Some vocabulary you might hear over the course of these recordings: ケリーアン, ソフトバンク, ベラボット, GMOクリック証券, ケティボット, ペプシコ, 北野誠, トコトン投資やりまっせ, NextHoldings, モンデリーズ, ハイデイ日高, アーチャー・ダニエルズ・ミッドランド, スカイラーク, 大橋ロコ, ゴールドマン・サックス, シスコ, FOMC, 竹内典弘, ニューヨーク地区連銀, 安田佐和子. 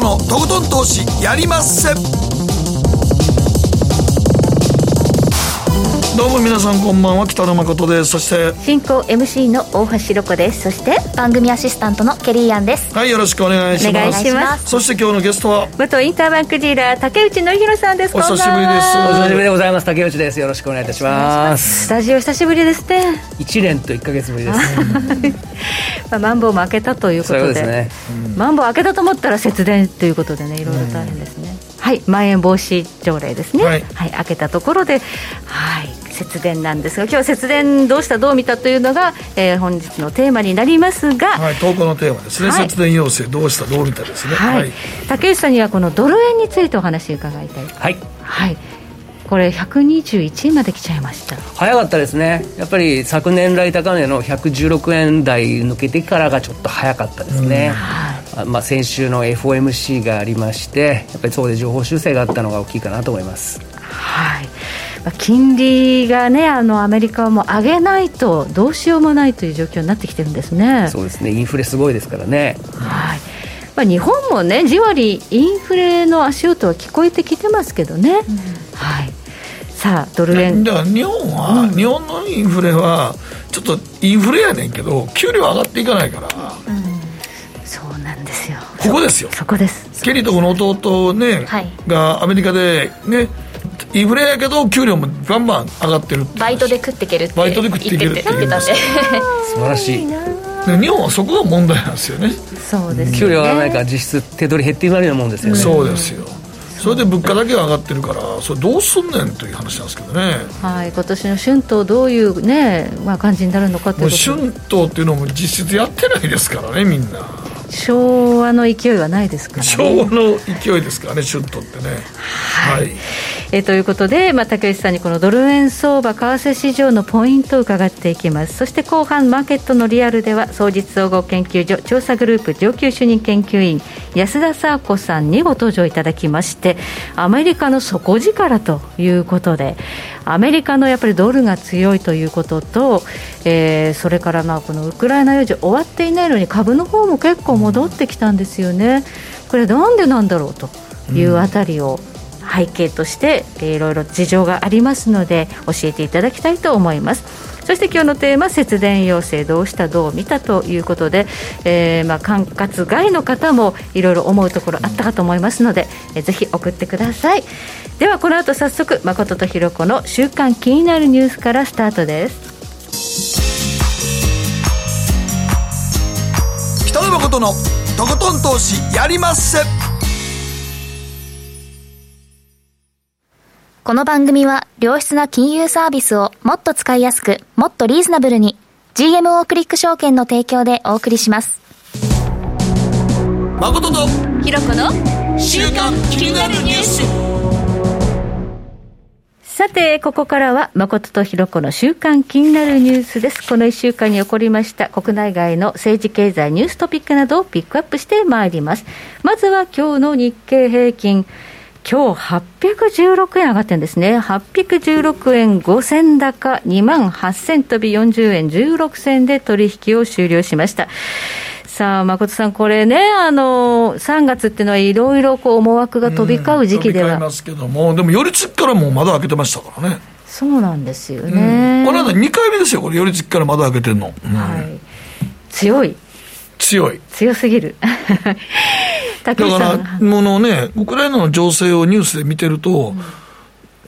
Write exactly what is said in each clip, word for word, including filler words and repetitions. トのとことん投資やりまっせ。どうも皆さんこんばんは、北野誠です。そして進行 エムシー の大橋ロコです。そして番組アシスタントのケリーアンです。はい、よろしくお願いします。お願いします。そして今日のゲストは元インターバンクディーラー竹内典弘さんです。お久しぶりです。お久しぶりでございます。竹内です。よろしくお願いいたします。スタジオ久しぶりですね。いちねんといっかげつぶりですね。まあ、マンボウも開けたということで、そうですね、うん、マンボウ開けたと思ったら節電ということでね、いろいろ大変ですね、うん、はい、まん延防止条例ですね、はいはい、開けたところで、はい、節電なんですが、今日は節電どうしたどう見たというのが、えー、本日のテーマになりますが、はい、投稿のテーマですね、はい、節電要請どうしたどう見たですね、はいはい、竹内さんにはこのドル円についてお話を伺いたい、はいはい、これひゃくにじゅういちえんまで来ちゃいました。早かったですね。やっぱり昨年来高値のひゃくじゅうろくえん台抜けてからがちょっと早かったですね、うん、はい、まあ、先週の エフオーエムシー がありまして、やっぱりそこで情報修正があったのが大きいかなと思います。はい、まあ、金利が、ね、あのアメリカはもう上げないとどうしようもないという状況になってきてるんですね。そうですね、インフレすごいですからね。はい、まあ、日本も、ね、じわりインフレの足音は聞こえてきてますけどね、うん、はい、さあドル円だから日本は、うん、日本のインフレはちょっとインフレやねんけど給料上がっていかないから、うん、そうなんですよ。ここですよ。そこです。ケリーとこの弟、ね、はい、がアメリカで、ね、インフレやけど給料もバンバン上がってるってバイトで食っていけるってバイトで食っていけるって言ってたんで素晴らしい。日本はそこが問題なんですよね。そうですね、給料上がらないから実質手取り減っていくようなもんですよね。そうですよ。それで物価だけが上がってるからそれどうすんねんという話なんですけどね、はい、今年の春闘どういう、ね、まあ、感じになるのかということもう春闘っていうのも実質やってないですからね。みんな昭和の勢いはないですからね。昭和の勢いですからね、春闘ってね、はい、はい、えということで、まあ、竹内さんにこのドル円相場為替市場のポイントを伺っていきます。そして後半マーケットのリアルでは総実総合研究所調査グループ上級主任研究員安田佐和子さんにご登場いただきまして、アメリカの底力ということでアメリカのやっぱりドルが強いということと、えー、それからまあこのウクライナ余事終わっていないのに株の方も結構戻ってきたんですよね。これなんでなんだろうというあたりを背景としていろいろ事情がありますので教えていただきたいと思います。そして今日のテーマ節電要請どうしたどう見たということで、えー、まあ管轄外の方もいろいろ思うところあったかと思いますので、えー、ぜひ送ってください。ではこの後早速誠とひろこの週間気になるニュースからスタートです。北野誠のとことん投資やりまっせ。この番組は良質な金融サービスをもっと使いやすくもっとリーズナブルに ジーエムオー クリック証券の提供でお送りします。誠とひろこの週間気になるニュース。さてここからは誠とひろこの週間気になるニュースです。このいっしゅうかんに起こりました国内外の政治経済ニューストピックなどをピックアップしてまいります。まずは今日の日経平均、今日はっぴゃくじゅうろくえん上がってるんですね。はっぴゃくじゅうろくえんごせん高、にまんはっせん飛びよんじゅうえんじゅうろくせんで取引を終了しました。さあ誠さん、これね、あのさんがつっていうのはいろいろこう思惑が飛び交う時期では、うん、飛び交いますけども、でも寄り付きからもう窓開けてましたからね。そうなんですよね、うん、この間にかいめですよ、これ寄り付きから窓開けてるの、うん、はい、強い強い強すぎるだからもの、ね、ウクライナの情勢をニュースで見てると、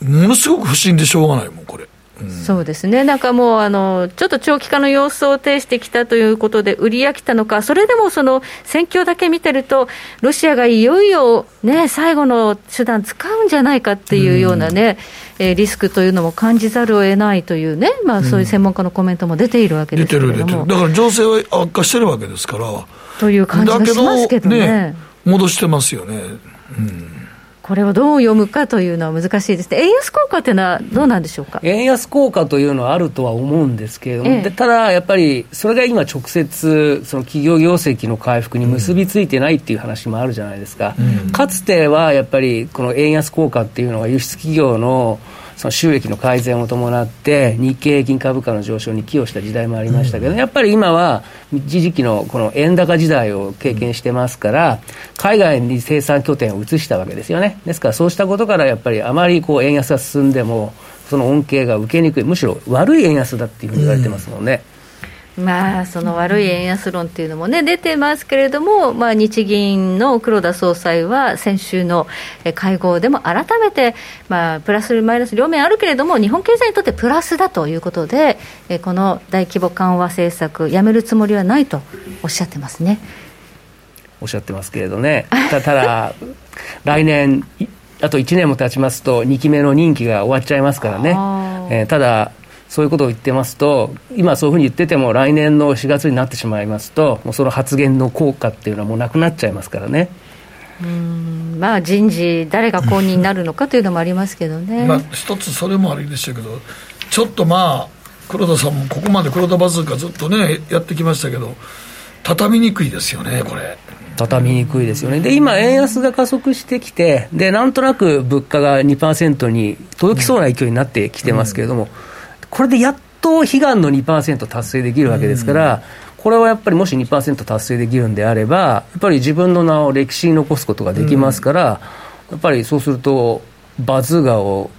うん、ものすごく不審でしょうがないもんこれ。うん、そうですね、なんかもうあのちょっと長期化の様相を呈してきたということで売り飽きたのか、それでもその戦況だけ見てるとロシアがいよいよ、ね、最後の手段使うんじゃないかっていうような、ね、うん、えー、リスクというのも感じざるを得ないという、ね、まあ、そういう専門家のコメントも出ているわけですけれども、出てる出てる、だから情勢は悪化してるわけですからという感じがしますけど ね, ね戻してますよね、うん、これをどう読むかというのは難しいですね。円安効果というのはどうなんでしょうか。円安効果というのはあるとは思うんですけれども、ええ、でただやっぱりそれが今直接その企業業績の回復に結びついてないという話もあるじゃないですか、うん、かつてはやっぱりこの円安効果というのが輸出企業のその収益の改善を伴って日経平均株価の上昇に寄与した時代もありましたけど、やっぱり今は一時期のこの円高時代を経験してますから海外に生産拠点を移したわけですよね。ですからそうしたことからやっぱりあまりこう円安が進んでもその恩恵が受けにくい、むしろ悪い円安だっていうふうに言われてますもんね、うん、まあその悪い円安論っていうのもね出てますけれども、まあ、日銀の黒田総裁は先週の会合でも改めて、まあ、プラスマイナス両面あるけれども日本経済にとってプラスだということでこの大規模緩和政策やめるつもりはないとおっしゃってますね。おっしゃってますけれどね、た, ただ来年あといちねんも経ちますとにきめの任期が終わっちゃいますからね、えー、ただそういうことを言ってますと今そういうふうに言ってても来年のしがつになってしまいますともうその発言の効果っていうのはもうなくなっちゃいますからね。うーん、まあ人事誰が後任になるのかというのもありますけどね、まあ、一つそれもあれでしたけどちょっとまあ黒田さんもここまで黒田バズーカずっとねやってきましたけど畳みにくいですよねこれ。畳みにくいですよね。で今円安が加速してきてでなんとなく物価が にパーセント に届きそうな勢いになってきてますけれども、うん、これでやっと悲願の にパーセント 達成できるわけですから、うん、これはやっぱりもし にパーセント 達成できるんであればやっぱり自分の名を歴史に残すことができますから、うん、やっぱりそうするとバズーガを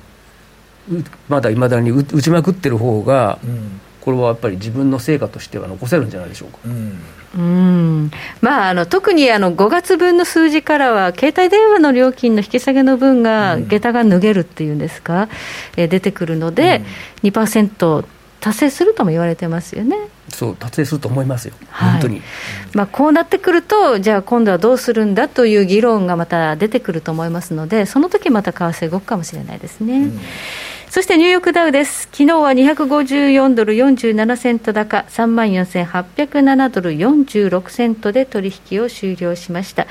まだいまだに打ちまくってる方が、うんこれはやっぱり自分の成果としては残せるんじゃないでしょうか。うんうん、まあ、あの特にあのごがつぶんの数字からは携帯電話の料金の引き下げの分が、うん、下駄が脱げるっていうんですか、えー、出てくるので、うん、にパーセント 達成するとも言われてますよね。そう達成すると思いますよ、はい、本当に、まあ、こうなってくるとじゃあ今度はどうするんだという議論がまた出てくると思いますのでその時また為替動くかもしれないですね、うん。そしてニューヨークダウです。昨日はにひゃくごじゅうよんドルよんじゅうななセント高 さんまんよんせんはっぴゃくななドルよんじゅうろくセントで取引を終了しました。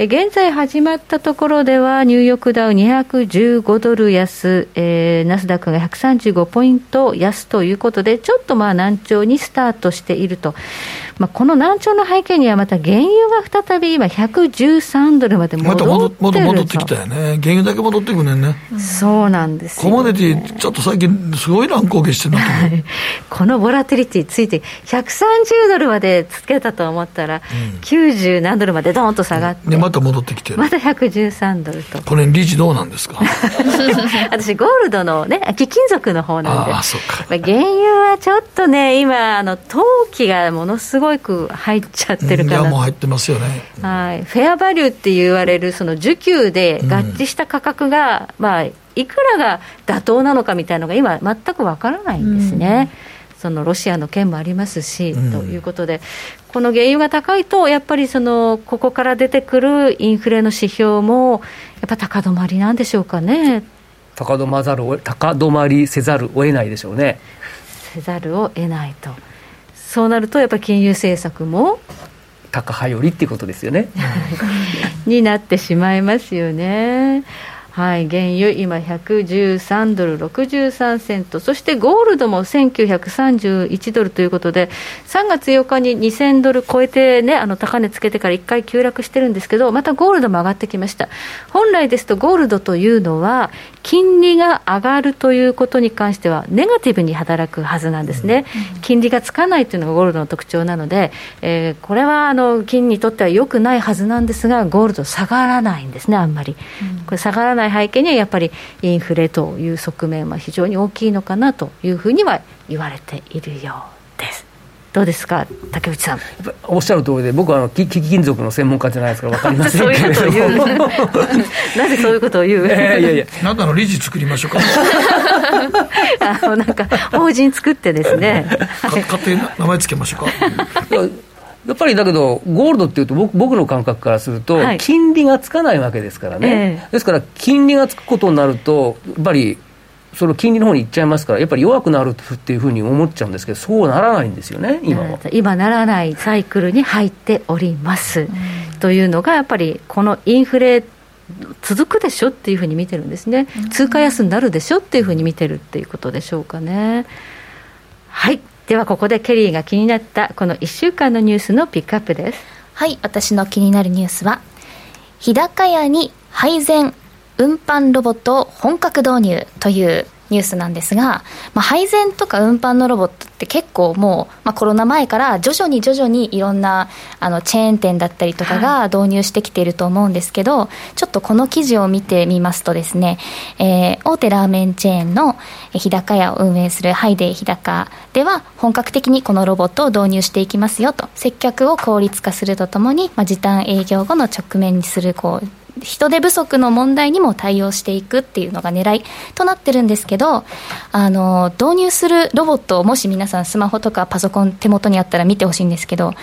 現在始まったところではニューヨークダウにひゃくじゅうごドル安、えー、ナスダックがひゃくさんじゅうごポイント安ということでちょっとまあ難聴にスタートしていると、まあ、この難聴の背景にはまた原油が再び今ひゃくじゅうさんドルまで戻ってると、また戻ってきたよね。原油だけ戻ってくるね、うん、そうなんですよ、ね、コモディティちょっと最近すごい乱高下してるなこのボラティリティついてひゃくさんじゅうドルまでつけたと思ったら、うん、きゅうじゅうなんドルまでドーンと下がって、うんまた戻ってきてる。またひゃくじゅうさんドルと。これ理事どうなんですか私ゴールドのね貴金属の方なんで。ああそうか、まあ、原油はちょっとね今あの投機がものすごく入っちゃってるから、うん、いやもう入ってますよね、はい、フェアバリューって言われるその需給で合致した価格が、うん、まあいくらが妥当なのかみたいなのが今全くわからないんですね、うん。そのロシアの件もありますし、うん、ということでこの原油が高いとやっぱりそのここから出てくるインフレの指標もやっぱ高止まりなんでしょうかね。高止まざるを、高止まりせざるを得ないでしょうね。せざるを得ないとそうなるとやっぱり金融政策も高派よりっていうことですよねになってしまいますよね。はい、原油今ひゃくじゅうさんドルろくじゅうさんセントそしてゴールドもせんきゅうひゃくさんじゅういちドルということでさんがつようかににせんドル超えて、ね、あの高値つけてからいっかい急落してるんですけどまたゴールドも上がってきました。本来ですとゴールドというのは金利が上がるということに関してはネガティブに働くはずなんですね、うん、金利がつかないというのがゴールドの特徴なので、えー、これはあの金にとっては良くないはずなんですがゴールド下がらないんですねあんまり、うん、これ下がらない背景にはやっぱりインフレという側面は非常に大きいのかなというふうには言われているようです。どうですか竹内さん。おっしゃる通りで僕はあの貴金属の専門家じゃないですから分かりませんけれどもなぜそういうことを言う、えー、いやいやなんかの理事作りましょうかあのなんか法人作ってですね勝手に名前つけましょうかやっぱりだけどゴールドっていうと 僕, 僕の感覚からすると金利がつかないわけですからね、はいえー、ですから金利がつくことになるとやっぱりその金利の方に行っちゃいますからやっぱり弱くなるっていうふうに思っちゃうんですけどそうならないんですよね今は。今ならないサイクルに入っております、うん、というのがやっぱりこのインフレ続くでしょっていうふうに見てるんですね、うん、通貨安になるでしょっていうふうに見てるっていうことでしょうかね。はいではここでケリーが気になったこのいっしゅうかんのニュースのピックアップです。はい私の気になるニュースは日高屋に配膳運搬ロボットを本格導入というニュースなんですが、まあ、配膳とか運搬のロボットって結構もう、まあ、コロナ前から徐々に徐々にいろんなあのチェーン店だったりとかが導入してきていると思うんですけど、はい、ちょっとこの記事を見てみますとですね、えー、大手ラーメンチェーンの日高屋を運営するハイデイ日高では本格的にこのロボットを導入していきますよと、接客を効率化するとともに、まあ、時短営業後の直面にするこう人手不足の問題にも対応していくっていうのが狙いとなってるんですけど、あの導入するロボットをもし皆さんスマホとかパソコン手元にあったら見てほしいんですけど、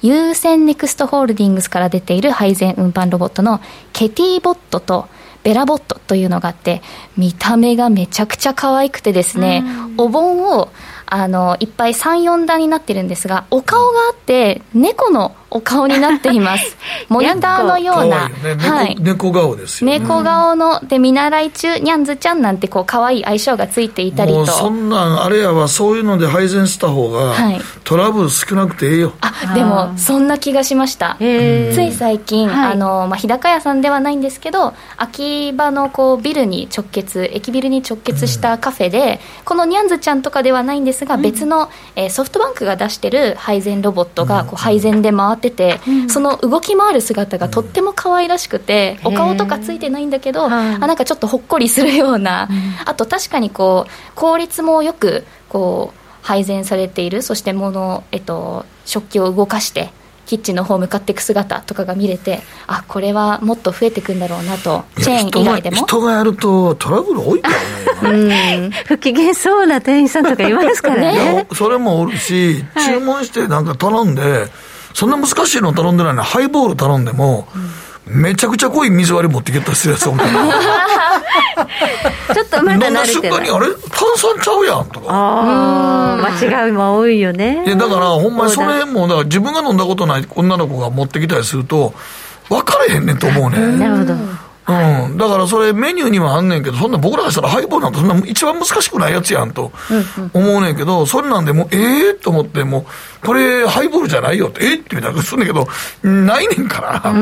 優先ネクストホールディングスから出ている配膳運搬ロボットのケティボットとベラボットというのがあって、見た目がめちゃくちゃ可愛くてですね、お盆をあのいっぱいさん、よんだんになってるんですが、お顔があって猫のお顔になっていますモニターのような、ね、はい、猫, 猫顔ですよね。猫顔ので見習い中にゃんずちゃんなんてこう可愛い愛称がついていたりと、もうそんなんあれやわ、そういうので配膳した方が、はい、トラブル少なくていいよ。あ、でもそんな気がしました。つい最近、はい、あのまあ、日高屋さんではないんですけど、秋葉のこうビルに直結駅ビルに直結したカフェで、このにゃんずちゃんとかではないんですが、別の、えー、ソフトバンクが出してる配膳ロボットがこう配膳で回ってて、うん、その動き回る姿がとっても可愛らしくて、うん、お顔とかついてないんだけど、あ、なんかちょっとほっこりするような、うん、あと確かにこう効率もよくこう配膳されている、そして物、えっと、食器を動かしてキッチンの方向かっていく姿とかが見れて、あ、これはもっと増えていくんだろうなと。チェーン以外でも人が、人がやるとトラブル多いからね不機嫌そうな店員さんとかいますからねそれもおるし、注文してなんか頼んで、はい、そんな難しいの頼んでないの、ハイボール頼んでも、うん、めちゃくちゃ濃い水割り持ってきたりするやつちょっとまだ慣れてない、飲んだ瞬間にあれ炭酸ちゃうやんとか、あ、間違いも多いよね。いやだからほんまにそれもだから自分が飲んだことない女の子が持ってきたりすると分かれへんねんと思うね。なるほど、うん、だからそれメニューにはあんねんけど、そんな僕らがしたらハイボールなんてそんな一番難しくないやつやんと思うねんけど、うんうん、それなんでもうええー、と思って、もうこれハイボールじゃないよってえー、ってみたいなするんだけどないねんから、う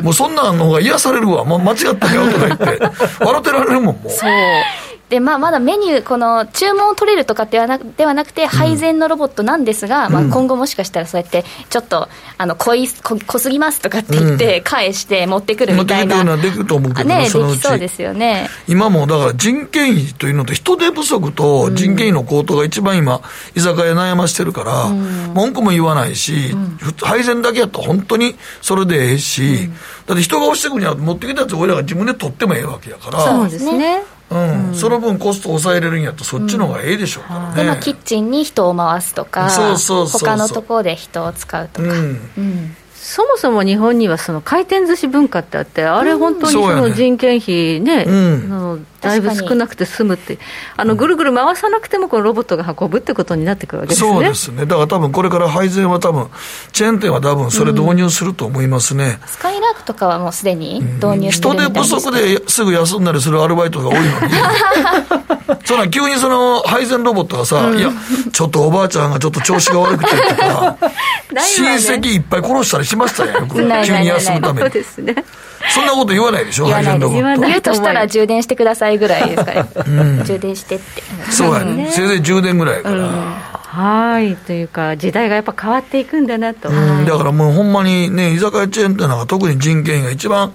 ん、もうそんなのが癒されるわ、もう間違ったよとか言って笑ってられるもんもう。そうで、まあ、まだメニューこの注文を取れるとかではなく、ではなくて配膳のロボットなんですが、うん、まあ、今後もしかしたらそうやってちょっとあの濃い濃すぎますとかって言って返して持ってくるみたいな、うん、できると思うけどね、そのうちできそうですよね。今もだから人件費というのと人手不足と人件費の高騰が一番今居酒屋悩ましてるから、うん、文句も言わないし、うん、配膳だけやったら本当にそれでええし、うん、だって人が押してくるには持ってきたやつ俺らが自分で取ってもええわけやから、そうですね、うんうん、その分コスト抑えれるんやったらそっちの方がええでしょうからね、うん、でもキッチンに人を回すとか、そうそうそうそう、他のところで人を使うとか、うんうん、そもそも日本にはその回転寿司文化ってあって、あれ本当にその人件費ね、うん、のだいぶ少なくて済むって、あのぐるぐる回さなくてもこのロボットが運ぶってことになってくるわけですね。そうですね、だから多分これから配膳は多分チェーン店は多分それ導入すると思いますね、うん、スカイラークとかはもうすでに導入してるみたいです、うん、人手不足ですぐ休んだりするアルバイトが多いのにそんな急にその配膳ロボットがさ、うん、いやちょっとおばあちゃんがちょっと調子が悪くてとか親戚いっぱい殺したりしましたよ、ね、急に休むために。 そうですね、そんなこと言わないでしょ、配膳ロボット。言わない、言うとしたら充電してくださいぐらいですかね、うん、充電してって、そうやね、せいぜいじゅうねんぐらいから、うん、はい、というか時代がやっぱ変わっていくんだなと、うん、だからもうほんまにね、居酒屋チェーンってのは特に人件費が一番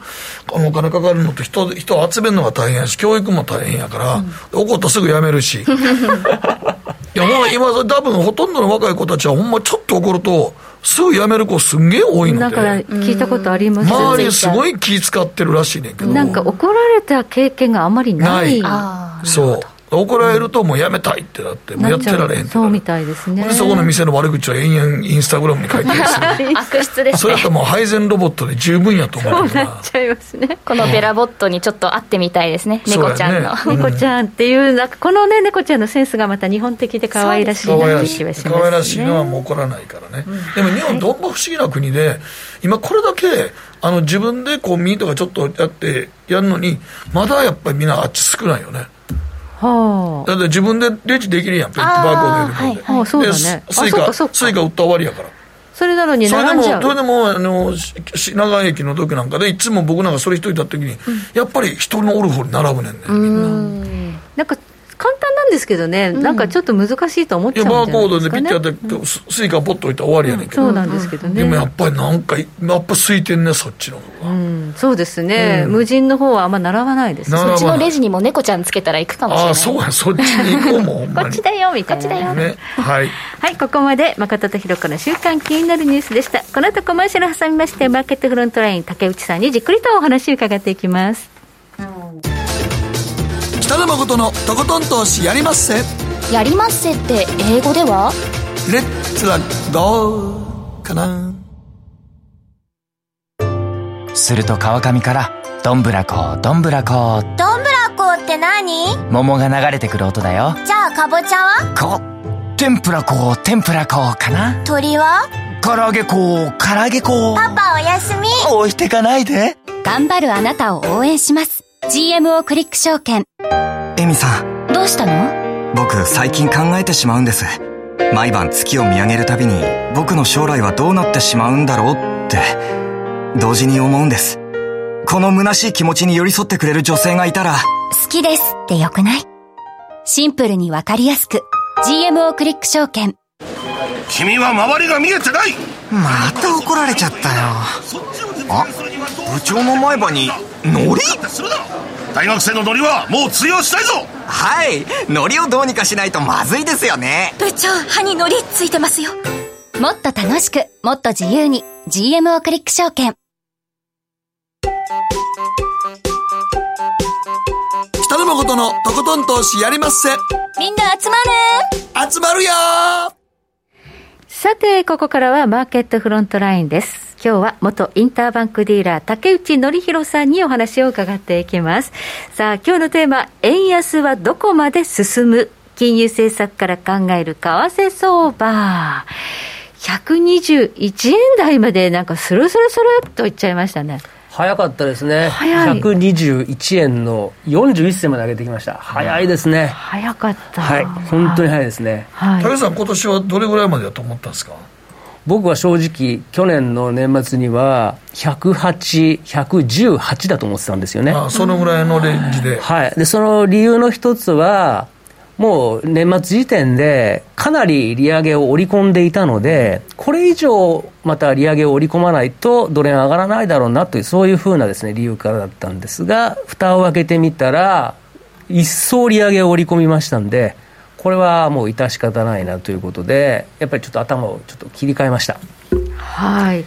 お金かかるのと、 人, 人を集めるのが大変やし、教育も大変やから、うん、怒ったらすぐ辞めるしいやもう今多分ほとんどの若い子たちはほんまちょっと怒るとすぐ辞める子すんげえ多いので、だから聞いたことあります、周りすごい気使ってるらしいねんけど、なんか怒られた経験があまりない、ない、そう、怒られるともうやめたいってなって、うん、もうやってられへんって、そうみたいですね。でそこの店の悪口を延々インスタグラムに書いてるんです悪質ですね。それともう配膳ロボットで十分やと思う。そうなっちゃいますね。このベラボットにちょっと会ってみたいですね、うん、猫ちゃんの、ね、うん、猫ちゃんっていうなんかこのね猫ちゃんのセンスがまた日本的で可愛らしいなって気がしますね。可愛らしいのはもう怒らないからね、うん、でも日本どんどん不思議な国で、今これだけあの自分でコンビニとかちょっとやってやるのにまだやっぱりみんなあっち少ないよね。はあ、だって自分でレジできるやん、ペットバーコードで、はいはい、そうだね、スイカ、スイカ売った終わりやから、それなのに並んじゃう。それでも、それでもあの品川駅の時なんかでいつも僕なんかそれ一人だった時に、うん、やっぱり一人のおる方に並ぶねんね、みんな。うんなんか簡単なんですけどね、うん、なんかちょっと難しいと思っちゃうんじゃないですかね。いやバーコードでピッてやったら、うん、スイカポッと置いたら終わりやねんけど、うん、そうなんですけどね。でもやっぱりなんかやっぱ空いてんねそっちの方が、うん、そうですね、うん、無人の方はあんま並ばないです。そっちのレジにも猫ちゃんつけたら行くかもしれない。あそうやそっちに行こうもんこっちだよみたいなこっちだよ、ねはい、はい、ここまで誠とひろこの週刊気になるニュースでした。この後コマーシャル挟みましてマーケットフロントライン竹内さんにじっくりとお話を伺っていきます。北野誠のとことん投資やりまっせ。やりまっせって英語ではレッツはどうかな。すると川上からどんぶらこどんぶらこどんぶらこって何？桃が流れてくる音だよ。じゃあかぼちゃはこ天ぷらこ天ぷらこかな。鳥は唐揚げこ唐揚げこ。パパおやすみ。置いてかないで。頑張るあなたを応援します。 ジーエムオー クリック証券。エミさんどうしたの？僕最近考えてしまうんです。毎晩月を見上げるたびに僕の将来はどうなってしまうんだろうって同時に思うんです。この虚しい気持ちに寄り添ってくれる女性がいたら。好きですってよくない？シンプルにわかりやすく ジーエムオー クリック証券。君は周りが見えてない。また怒られちゃったよ。あ、部長の前歯にノリ。大学生のノリはもう通用しないぞ。はい、ノリをどうにかしないとまずいですよね。部長、歯にノリついてますよ。もっと楽しく、もっと自由に ジーエムオー クリック証券。北野誠のとことん投資やりまっせ。みんな集まる集まるよ。さてここからはマーケットフロントラインです。今日は元インターバンクディーラー竹内典弘さんにお話を伺っていきます。さあ今日のテーマ、円安はどこまで進む、金融政策から考える為替相場。ひゃくにじゅういちえん台までなんかスルスルスルっといっちゃいましたね。早かったですね。早い。ひゃくにじゅういちえんのよんじゅういっせんまで上げてきました。早いですね。早かった、はい、本当に早いですね。竹内さん今年はどれぐらいまでだと思ったんですか？僕は正直去年の年末にはひゃくはち、ひゃくじゅうはちだと思ってたんですよね。ああそのぐらいのレンジで、はい、でその理由の一つはもう年末時点でかなり利上げを織り込んでいたので、これ以上また利上げを織り込まないとドル円上がらないだろうなという、そういうふうなですね理由からだったんですが、蓋を開けてみたら一層利上げを織り込みましたんで、これはもう致し方ないなということで、やっぱりちょっと頭をちょっと切り替えました。はい、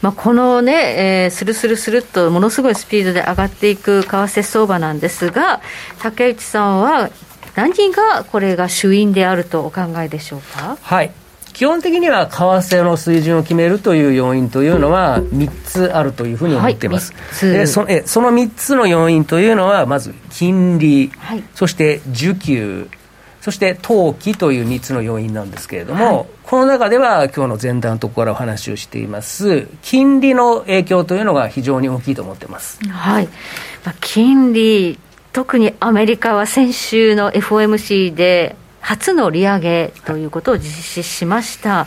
まあ、このね、えー、スルスルスルっとものすごいスピードで上がっていく為替相場なんですが、竹内さんは何がこれが主因であるとお考えでしょうか？はい、基本的には為替の水準を決めるという要因というのはみっつあるというふうに思っています。はい、で そ, えそのみっつの要因というのはまず金利、はい、そして需給、そして投機というみっつの要因なんですけれども、はい、この中では今日の前段のところからお話をしています金利の影響というのが非常に大きいと思っています。はい、まあ、金利、特にアメリカは先週の エフオーエムシー で初の利上げということを実施しました。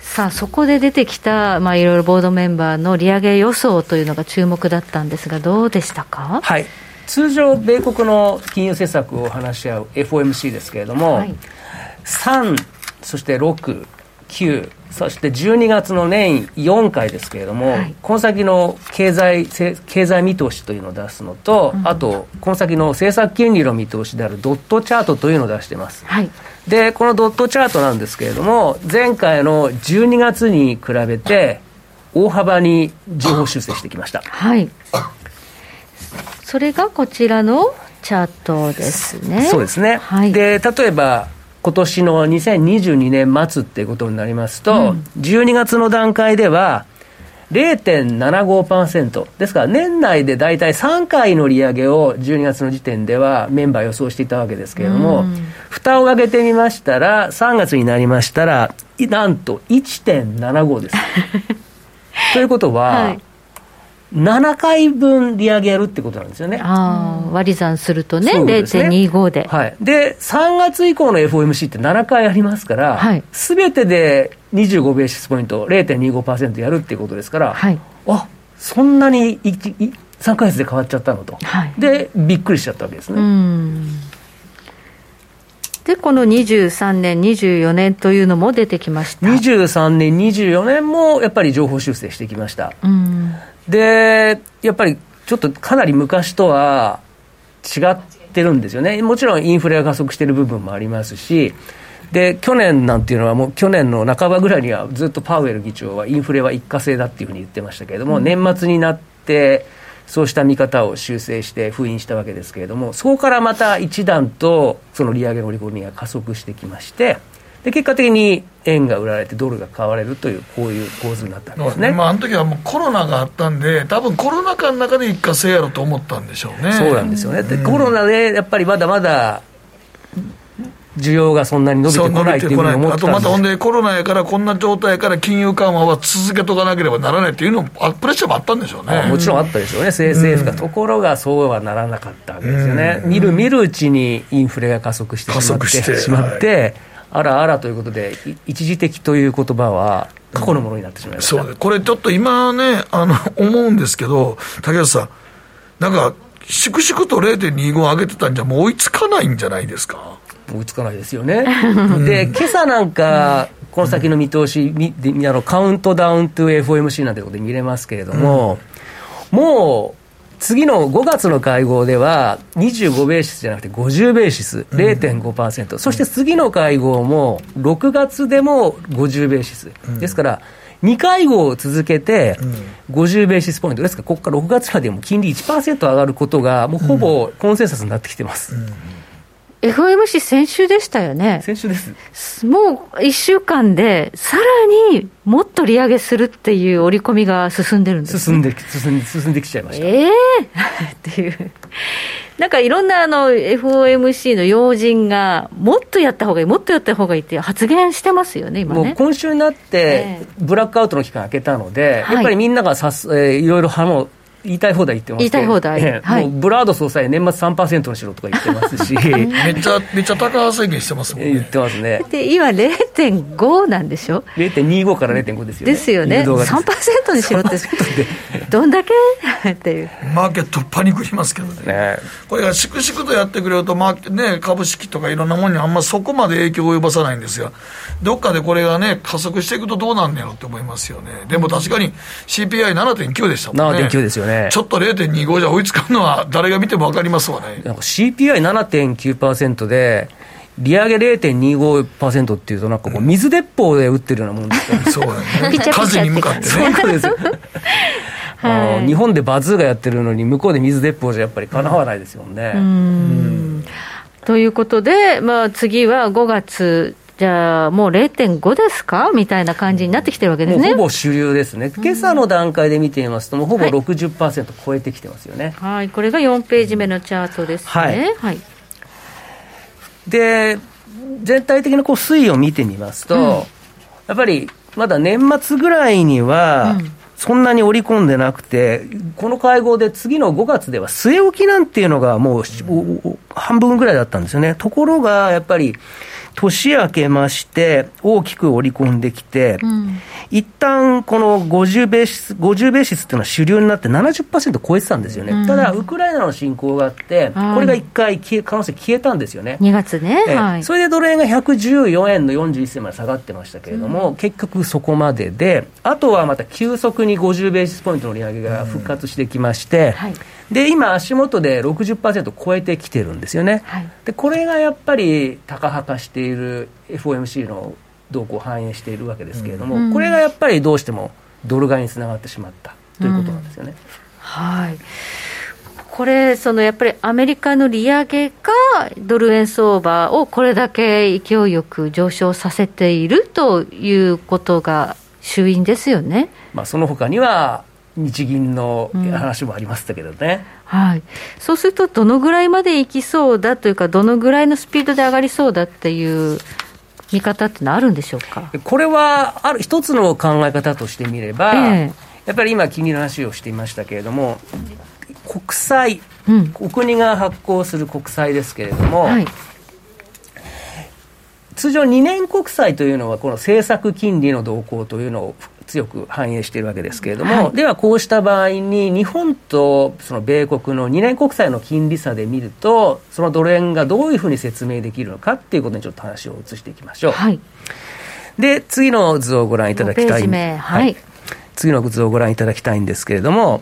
さあそこで出てきた、まあ、いろいろボードメンバーの利上げ予想というのが注目だったんですが、どうでしたか？はい、通常米国の金融政策を話し合う エフオーエムシー ですけれども、はい、さんそしてろく、きゅうそしてじゅうにがつの年よんかいですけれども、はい、この先の経済、経済見通しというのを出すのと、うん、あとこの先の政策金利の見通しであるドットチャートというのを出しています。はい、でこのドットチャートなんですけれども、前回のじゅうにがつに比べて大幅に上方修正してきました。はい、それがこちらのチャートですね。そうですね。はい、で例えば今年のにせんにじゅうにねん末っていうことになりますと、うん、じゅうにがつの段階では れいてんななごパーセント ですから、年内でだいたいさんかいの利上げをじゅうにがつの時点ではメンバー予想していたわけですけれども、うん、蓋を開けてみましたらさんがつになりましたらなんと いってんななご ですということは、はい、ななかいぶん利上げやるってことなんですよね。ああ、割り算するとね、 ゼロ点二五 で、はい、でさんがつ以降の エフオーエムシー ってななかいありますから、はい、全てでにじゅうごベーシスポイント ゼロ点二五パーセント やるっていうことですから、はい、あ、そんなにさんかげつで変わっちゃったのと、はい、でびっくりしちゃったわけですね。うん、でこのにじゅうさんねんにじゅうよねんというのも出てきました。にじゅうさんねんにじゅうよねんもやっぱり情報修正してきました。うん、でやっぱりちょっとかなり昔とは違ってるんですよね。もちろんインフレが加速している部分もありますし、で去年なんていうのはもう去年の半ばぐらいにはずっとパウエル議長はインフレは一過性だっていうふうに言ってましたけれども、うん、年末になってそうした見方を修正して封印したわけですけれども、そこからまた一段とその利上げの織り込みが加速してきまして、で結果的に円が売られてドルが買われるというこういう構図になったんですね。まあ、あの時はもうコロナがあったんで、多分コロナ禍の中で一過性やろと思ったんでしょうね。そうなんですよね。で、うん、コロナでやっぱりまだまだ需要がそんなに伸びてこないというふうに思ったんです。あとまたほんでコロナやからこんな状態から金融緩和は続けとかなければならないというのもプレッシャーもあったんでしょうね。ああ、もちろんあったでしょうね、政府が、うん、ところがそうはならなかったわけですよね、うん、見る見るうちにインフレが加速してしまって、してしまって、はい、あらあらということで一時的という言葉は過去のものになってしまいました、うん、そう、これちょっと今ねあの思うんですけど、竹内さん、なんか粛々と ゼロ点二五 上げてたんじゃもう追いつかないんじゃないですか。追いつかないですよね。で、今朝なんかこの先の見通し、うん、あのカウントダウン to エフオーエムシー なんてことで見れますけれども、うん、もう次のごがつの会合ではにじゅうごベーシスじゃなくてごじゅうベーシス、 ゼロ点五パーセント、うん、そして次の会合もろくがつでもごじゅうベーシス、うん、ですからにかいごう続けてごじゅうベーシスポイントですから、ここからろくがつまでも金利 いちパーセント 上がることがもうほぼコンセンサスになってきてます、うんうん、エフオーエムシー 先週でしたよね。先週です。もういっしゅうかんでさらにもっと利上げするっていう織り込みが進んでるんです、ね、進んで進んで進んできちゃいました。ええー、っていうなんかいろんなあの エフオーエムシー の要人がもっとやった方がいいもっとやった方がいいって発言してますよね今ね。もう今週になってブラックアウトの期間明けたので、えー、やっぱりみんながさす、えー、いろいろ反応言いたい放題言ってますけど、言いたい放題、ね、はい、もうブラード総裁年末 さんパーセント にしろとか言ってますしめっちゃめっちゃ高宣言してますもんね。言ってますね。で今 ゼロ点五 なんでしょ。 ゼロ点二五 から ゼロ点五 ですよね。ですよね。 さんパーセント にしろってどんだけっていうマーケットパニックしますけど ね, ねこれが粛々とやってくれると、まあね、株式とかいろんなものにあんまそこまで影響を及ぼさないんですが、どっかでこれがね加速していくとどうなんねやろって思いますよね。でも確かに シーピーアイななてんきゅう でしたもんね。 ななてんきゅう ですよね。ちょっと ゼロ点二五 じゃ追いつかんのは誰が見ても分かりますわね。なんか シーピーアイななてんきゅうパーセント で利上げ ゼロ点二五パーセント っていうとなんかこう水鉄砲で打ってるようなもんですから、ね、そうだね火事に向かってねそうですよはい、日本でバズーがやってるのに向こうで水鉄砲じゃやっぱりかなわないですよね。うんうんということで、まあ、次はごがつじゃあもう ゼロ点五 ですかみたいな感じになってきてるわけですね。もうほぼ主流ですね。今朝の段階で見てみますともうほぼ ろくじゅっパーセント 超えてきてますよね、はいはい、これがよんページめのチャートですね、はいはい、で全体的なこう推移を見てみますと、うん、やっぱりまだ年末ぐらいには、うん、そんなに織り込んでなくて、この会合で次のごがつでは据え置きなんていうのがもう、うん、半分ぐらいだったんですよね。ところがやっぱり年明けまして大きく織り込んできて、うん、一旦このごじゅうベーシスっていうのは主流になって ななじゅっパーセント 超えてたんですよね、うん、ただウクライナの侵攻があって、うん、これがいっかい消え可能性消えたんですよねにがつね、ええはい、それでドル円がひゃくじゅうよえんのよんじゅういっせんまで下がってましたけれども、うん、結局そこまでで、あとはまた急速にごじゅうベーシスポイントの利上げが復活してきまして、うんはい、で今足元で ろくじゅっパーセント 超えてきてるんですよね、はい、でこれがやっぱり高はかしている エフオーエムシー の動向を反映しているわけですけれども、うん、これがやっぱりどうしてもドル買いにつながってしまったということなんですよね、うん、はい。これそのやっぱりアメリカの利上げがドル円相場をこれだけ勢いよく上昇させているということが主因ですよね、まあ、その他には日銀の話もありましたけどね、うんはい、そうするとどのぐらいまでいきそうだというかどのぐらいのスピードで上がりそうだっていう見方ってのあるんでしょうか。これはある一つの考え方としてみれば、えやっぱり今金利の話をしていましたけれども、国債、うん、お国が発行する国債ですけれども、はい、通常にねん国債というのはこの政策金利の動向というのを強く反映しているわけですけれども、はい、ではこうした場合に日本とその米国のにねん国債の金利差で見るとそのドル円がどういうふうに説明できるのかということにちょっと話を移していきましょう、はい、で次の図をご覧いただきたい、はいはい、次の図をご覧いただきたいんですけれども、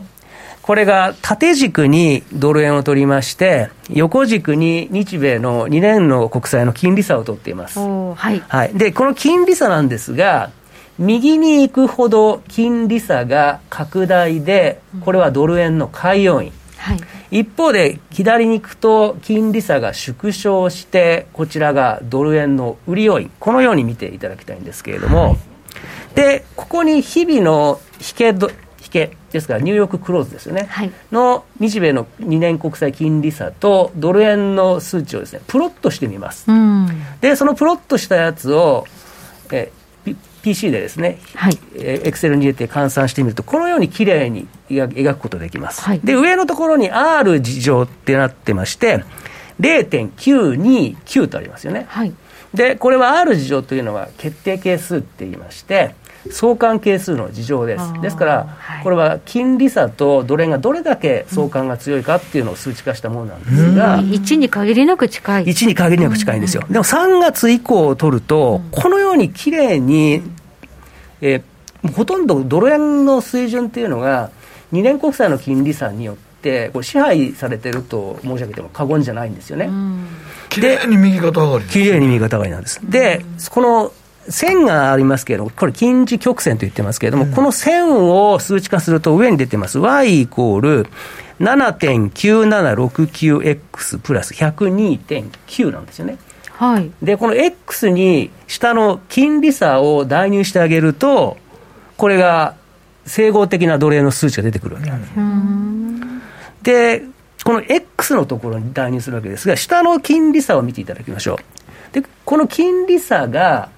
これが縦軸にドル円を取りまして横軸に日米のにねんの国債の金利差を取っています、はいはい、でこの金利差なんですが右に行くほど金利差が拡大でこれはドル円の買い要因、はい、一方で左に行くと金利差が縮小してこちらがドル円の売り要因、このように見ていただきたいんですけれども、はい、でここに日々の引けど引けですからニューヨーククローズですよね、はい、の日米のにねん国債金利差とドル円の数値をですねプロットしてみます、うん、でそのプロットしたやつをえピーシー でですね、はい、エクセルに入れて換算してみるとこのようにきれいに描くことができます、はい、で上のところに R 事情ってなってまして ゼロ点きゅうにきゅう とありますよね、はい、でこれは R 事情というのは決定係数って言いまして相関係数の事情です。ですからこれは金利差とドル円がどれだけ相関が強いかっていうのを数値化したものなんですが、うん、いちに限りなく近いいちに限りなく近いんですよ、うん、でもさんがつ以降を取るとこのようにきれいに、えー、ほとんどドル円の水準っていうのがにねん国債の金利差によってこれ支配されてると申し上げても過言じゃないんですよね、うん、きれいに右肩上がりきれいに右肩上がりなんです、うん、でこの線がありますけれどもこれ近似曲線と言ってますけれども、うん、この線を数値化すると上に出てます y イコール ななてんきゅうななろくきゅうエックス プラス ひゃくにてんきゅう なんですよね、はい、でこの X に下の金利差を代入してあげるとこれが整合的な奴隷の数値が出てくるわけなんです、うん、でこの X のところに代入するわけですが下の金利差を見ていただきましょう。でこの金利差が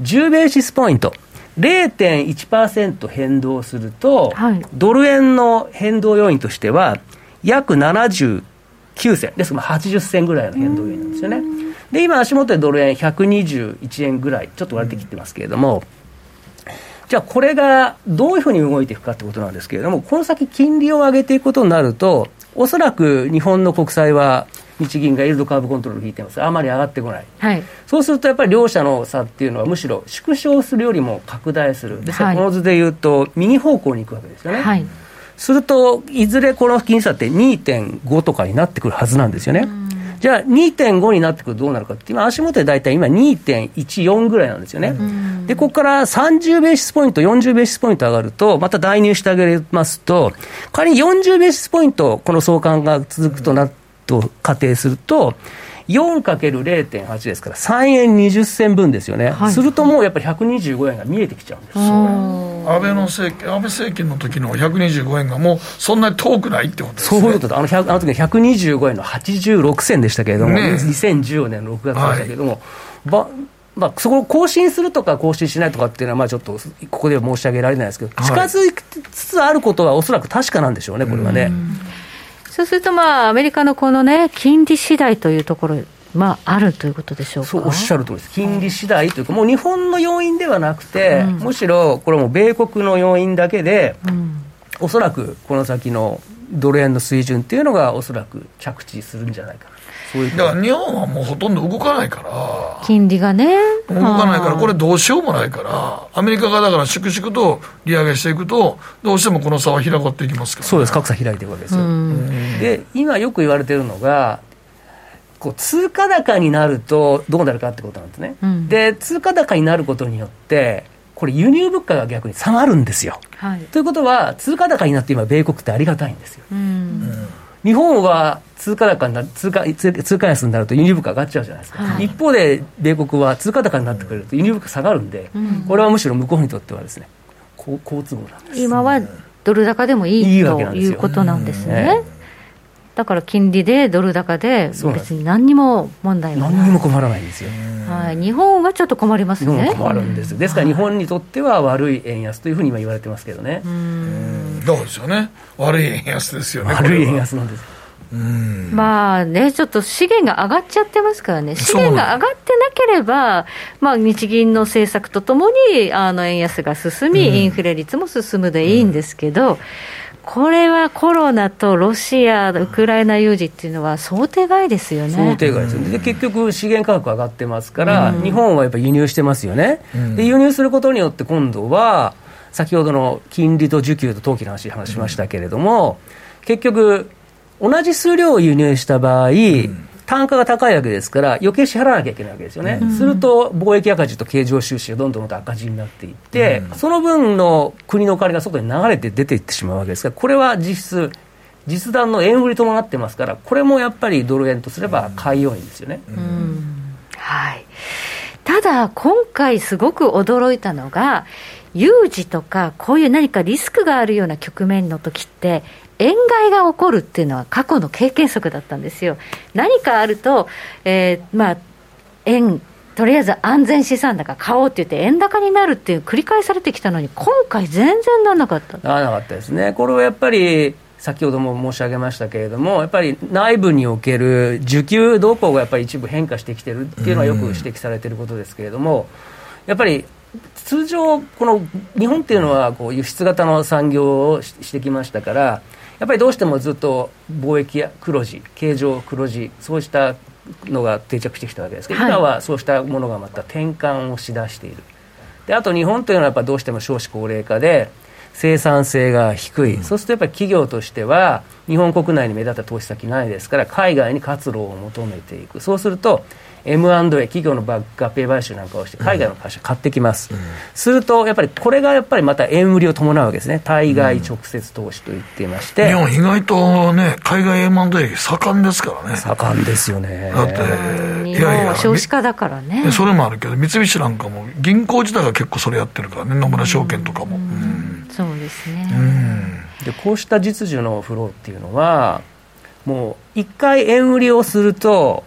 じゅうベーシスポイント ゼロ点いちパーセント 変動すると、はい、ドル円の変動要因としては約ななじゅうきゅうせんですからはちじゅっせんぐらいの変動要因なんですよね。で今足元でドル円ひゃくにじゅういちえんぐらいちょっと割れてきてますけれども、じゃあこれがどういうふうに動いていくかってことなんですけれども、この先金利を上げていくことになるとおそらく日本の国債は日銀がイールドカーブコントロールを引いてます。あまり上がってこない、はい、そうするとやっぱり両者の差っていうのはむしろ縮小するよりも拡大する。ですからこの図でいうと右方向に行くわけですよね、はい、するといずれこの金利差って にてんご とかになってくるはずなんですよね。じゃあ にてんご になってくるとどうなるかって今足元でだいたい今 にてんいちよん ぐらいなんですよね。でここからさんじゅうベーシスポイントよんじゅうベーシスポイント上がるとまた代入してあげますと仮によんじゅうベーシスポイントこの相関が続くとなってと仮定すると よんかけるゼロ点はち ですからさんえんにじゅっせんぶんですよね、はい、するともうやっぱりひゃくにじゅうごえんが見えてきちゃうんです。そう安倍の政権安倍政権の時のひゃくにじゅうごえんがもうそんなに遠くないってことですね。そういうことだ。あの、 あの時のひゃくにじゅうごえんのはちじゅうろくせんでしたけれども、ね、にせんじゅうよねんのろくがつでしたけれども、はいばまあ、そこを更新するとか更新しないとかっていうのはまあちょっとここでは申し上げられないですけど、はい、近づきつつあることはおそらく確かなんでしょうねこれはね。うん、そうするとまあアメリカのこのね金利次第というところ、まあ、あるということでしょうか。そうおっしゃるとおりです。金利次第というかもう日本の要因ではなくて、うん、むしろこれも米国の要因だけで、うん、おそらくこの先のドル円の水準っていうのがおそらく着地するんじゃないかな。そういうだから日本はもうほとんど動かないから金利がね動かないからこれどうしようもないからアメリカがだから粛々と利上げしていくとどうしてもこの差は開かっていきますから、ね、そうです。格差開いていくわけですよ。で今よく言われているのがこう通貨高になるとどうなるかってことなんですね、うん、で通貨高になることによってこれ輸入物価が逆に下がるんですよ、はい、ということは通貨高になって今米国ってありがたいんですよ、うんうん、日本は通貨高になる、通貨、通貨安になると輸入物価上がっちゃうじゃないですか、はい、一方で米国は通貨高になってくれると輸入物価下がるんで、うん、これはむしろ向こうにとってはですね好都合なんです。今はドル高でもいい、うん、ということなんですね、うん、だから金利でドル高で別に何にも問題はない、何にも困らないんですよ、はい、日本はちょっと困りますね。困るんです。ですから日本にとっては悪い円安というふうに今言われてますけどね。うーん、どうでしょうね。悪い円安ですよね。悪い円安なんです。うん、まあね、ちょっと資源が上がっちゃってますからね。資源が上がってなければ、まあ、日銀の政策とともにあの円安が進み、うん、インフレ率も進むでいいんですけど、うん、これはコロナとロシアウクライナ有事っていうのは想定外ですよね。想定外ですよね。で結局資源価格上がってますから、うん、日本はやっぱり輸入してますよね、うん、で輸入することによって今度は先ほどの金利と需給と投機の話話しましたけれども、うん、結局同じ数量を輸入した場合、うん、単価が高いわけですから余計支払わなきゃいけないわけですよね、うん、すると貿易赤字と経常収支がどんどんと赤字になっていって、うん、その分の国のお金が外に流れて出ていってしまうわけですから、これは実質実弾の円売りともなってますから、これもやっぱりドル円とすれば買い要因ですよね、うんうん、はい、ただ今回すごく驚いたのが、有事とかこういう何かリスクがあるような局面の時って円買いが起こるっていうのは過去の経験則だったんですよ。何かあると、えーまあ、円とりあえず安全資産だから買おうって言って円高になるっていう繰り返されてきたのに、今回全然ならなかったならなかったですね。これはやっぱり先ほども申し上げましたけれども、やっぱり内部における需給動向がやっぱり一部変化してきてるっていうのはよく指摘されていることですけれども、やっぱり通常この日本っていうのはこう輸出型の産業を し, してきましたから、やっぱりどうしてもずっと貿易や黒字、経常黒字、そうしたのが定着してきたわけですけど、はい、今はそうしたものがまた転換をしだしている。であと日本というのはやっぱどうしても少子高齢化で生産性が低い、うん、そうするとやっぱり企業としては日本国内に目立った投資先ないですから海外に活路を求めていく。そうすると エムアンドエー 企業の合併買収なんかをして海外の会社買ってきます、うん、するとやっぱりこれがやっぱりまた円売りを伴うわけですね。対外直接投資と言っていまして、うん、日本意外とね海外 エムアンドエー 盛んですからね。盛んですよね。だっていやいや少子化だからね。それもあるけど三菱なんかも銀行自体が結構それやってるからね。野村証券とかも、うんうん、そうですね、うん、でこうした実需のフローっていうのはもういっかい円売りをすると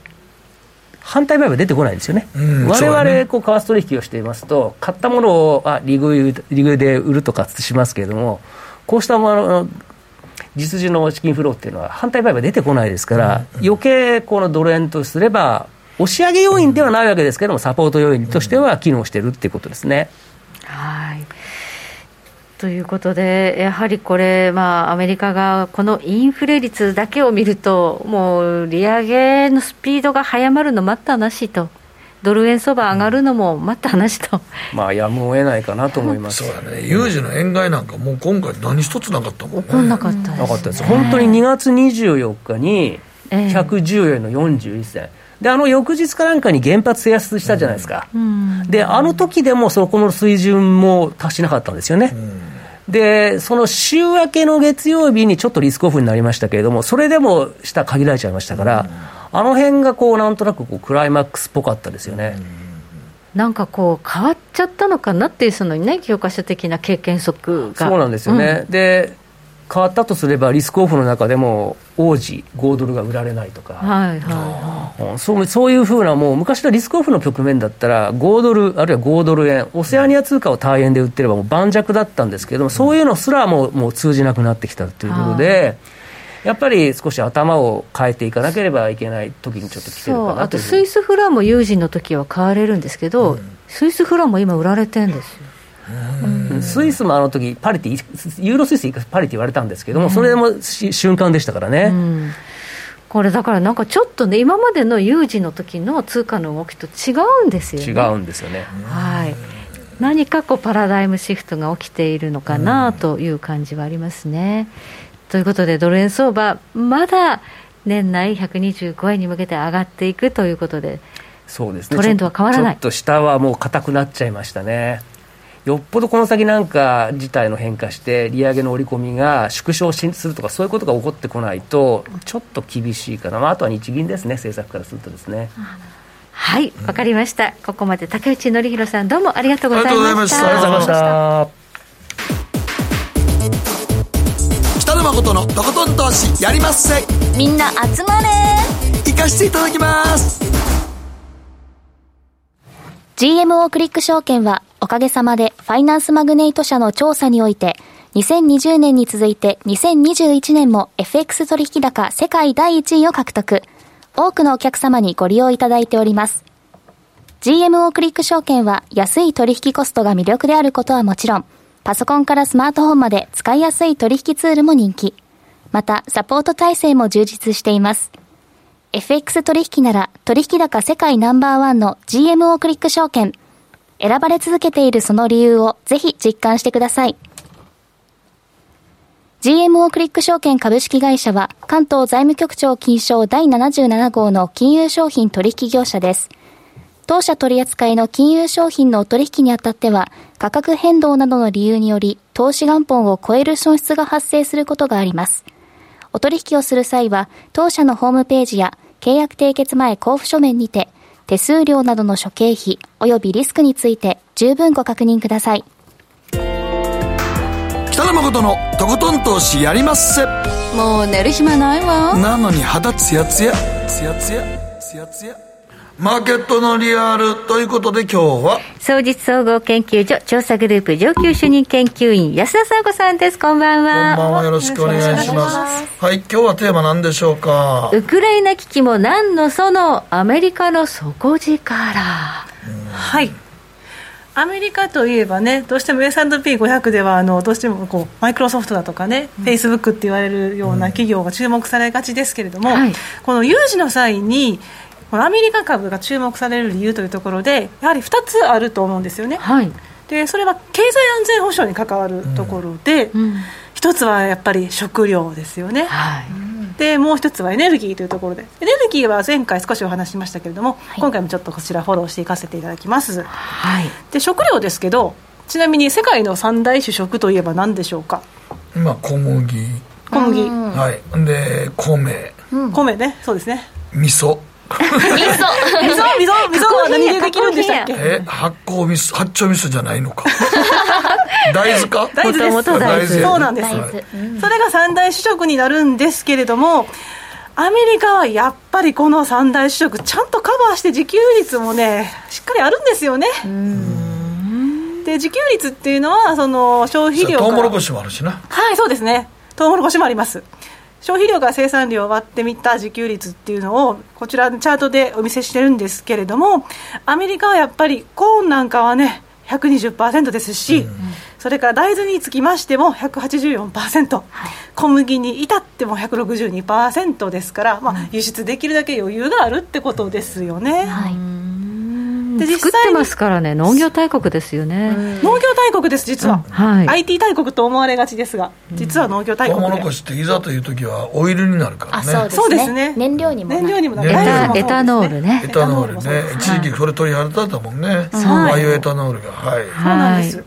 反対売買出てこないんですよね、うん、我々こう為替取引をしていますと買ったものをあ利食い、利食いで売るとかしますけれども、こうしたもの実需の資金フローっていうのは反対売買出てこないですから、うん、余計このドル円とすれば押し上げ要因ではないわけですけどもサポート要因としては機能しているっていうことですね、うん、はい、ということでやはりこれ、まあ、アメリカがこのインフレ率だけを見るともう利上げのスピードが早まるの待ったなしと、ドル円相場上がるのも待ったなしと、まあやむを得ないかなと思います。そうだね、有事の円買いなんかもう今回何一つなかったもんね。起こんなかったですね。なかったです。本当ににがつにじゅうよっかにひゃくじゅうえんのよんじゅういっせんであの翌日かなんかに原発制圧したじゃないですか、うん、であの時でもそこの水準も達しなかったんですよね、うん、でその週明けの月曜日にちょっとリスクオフになりましたけれども、それでも下限られちゃいましたから、うん、あの辺がこうなんとなくこうクライマックスっぽかったですよね、うん、なんかこう変わっちゃったのかなっていうそのね教科書的な経験則が。そうなんですよね、うん、で変わったとすればリスクオフの中でも王子ごドルが売られないとか、はいはいはい、そう、そういうふうなもう昔のリスクオフの局面だったらごドルあるいはごドルえんオセアニア通貨を対円で売ってればもう盤石だったんですけども、そういうのすらもう、もう通じなくなってきたということで、やっぱり少し頭を変えていかなければいけない時にちょっと来てるかなという。そう、あとスイスフランも有事の時は買われるんですけど、うん、スイスフランも今売られてるんですよ。うん、スイスもあの時パリティユーロスイスパリティ言われたんですけども、それでも瞬間でしたからね、うん、これだからなんかちょっとね今までの有事の時の通貨の動きと違うんですよね。違うんですよね、はい、何かこうパラダイムシフトが起きているのかなという感じはありますね、うん、ということでドル円相場まだ年内ひゃくにじゅうごえんに向けて上がっていくということで、そうですね、トレンドは変わらない。ちょっと下はもう硬くなっちゃいましたね。よっぽどこの先なんか事態の変化して利上げの織り込みが縮小するとかそういうことが起こってこないとちょっと厳しいかな、まあ、あとは日銀ですね、政策からするとですね。はい、わかりました、うん、ここまで竹内典弘さんどうもありがとうございました。ありがとうございました。北野野誠のとことん投資やりまっせ。みんな集まれ、行かしていただきます。 ジーエムオー クリック証券はおかげさまでファイナンスマグネイト社の調査においてにせんにじゅうねんに続いてにせんにじゅういちねんも エフエックス 取引高世界だいいちいを獲得。多くのお客様にご利用いただいております。 ジーエムオー クリック証券は安い取引コストが魅力であることはもちろん、パソコンからスマートフォンまで使いやすい取引ツールも人気。またサポート体制も充実しています。 エフエックス 取引なら取引高世界ナンバーワンの ジーエムオー クリック証券、選ばれ続けているその理由をぜひ実感してください。ジーエムオー クリック証券株式会社は関東財務局長金賞だいななじゅうななごうの金融商品取引業者です。当社取扱いの金融商品のお取引にあたっては価格変動などの理由により投資元本を超える損失が発生することがあります。お取引をする際は当社のホームページや契約締結前交付書面にて手数料などの諸経費及びリスクについて十分ご確認ください。北野誠のとことん投資やりまっせ。もう寝る暇ないわ。なのに肌ツヤツヤツヤツヤツヤツヤ。マーケットのリアルということで、今日は双日総合研究所調査グループ上級主任研究員安田紗子さんです。こんばんは。こんばんは、よろしくお願いします。はい、今日はテーマ何でしょうか。ウクライナ危機も何のそのアメリカの底力。はい、アメリカといえばね、どうしても エスアンドピーごひゃく ではあのどうしてもこうマイクロソフトだとかね、フェイスブックって言われるような企業が注目されがちですけれども、はい、この有事の際にこのアメリカ株が注目される理由というところでやはりふたつあると思うんですよね、はい、でそれは経済安全保障に関わるところで、うんうん、ひとつはやっぱり食料ですよね、はい、でもうひとつはエネルギーというところで、エネルギーは前回少しお話しましたけれども、はい、今回もちょっとこちらフォローしていかせていただきます、はい、で食料ですけど、ちなみに世界の三大主食といえば何でしょうか。今小麦小麦、うん、はい、で米、うん、米ね、そうですね、味噌味噌味噌味噌味噌は何でできるんでしたっけ。え、発酵味噌、発酵味噌じゃないのか大豆か、大豆です、大豆、そうなんです、はい、それが三大主食になるんですけれども、アメリカはやっぱりこの三大主食ちゃんとカバーして自給率もねしっかりあるんですよね。うーん、で自給率っていうのはその消費量から、トウモロコシもあるしな、はい、そうですね、トウモロコシもあります。消費量から生産量を割ってみた自給率っていうのをこちらのチャートでお見せしてるんですけれども、アメリカはやっぱりコーンなんかはね ひゃくにじゅっパーセント ですし、それから大豆につきましても ひゃくはちじゅうよんパーセント、 小麦に至っても ひゃくろくじゅうにパーセント ですから、まあ、輸出できるだけ余裕があるってことですよね、はい、で実際に作ってますからね、農業大国ですよね、うん、農業大国です、実は、うん、はい、アイティー 大国と思われがちですが、実は農業大国で、トウモロコシっていざという時はオイルになるからね。あ、そうですね、燃料にもなる、エタノールね、エタノールね、一時期それ取り払ったもんね、バイオエタノールが、はい、そうなんです、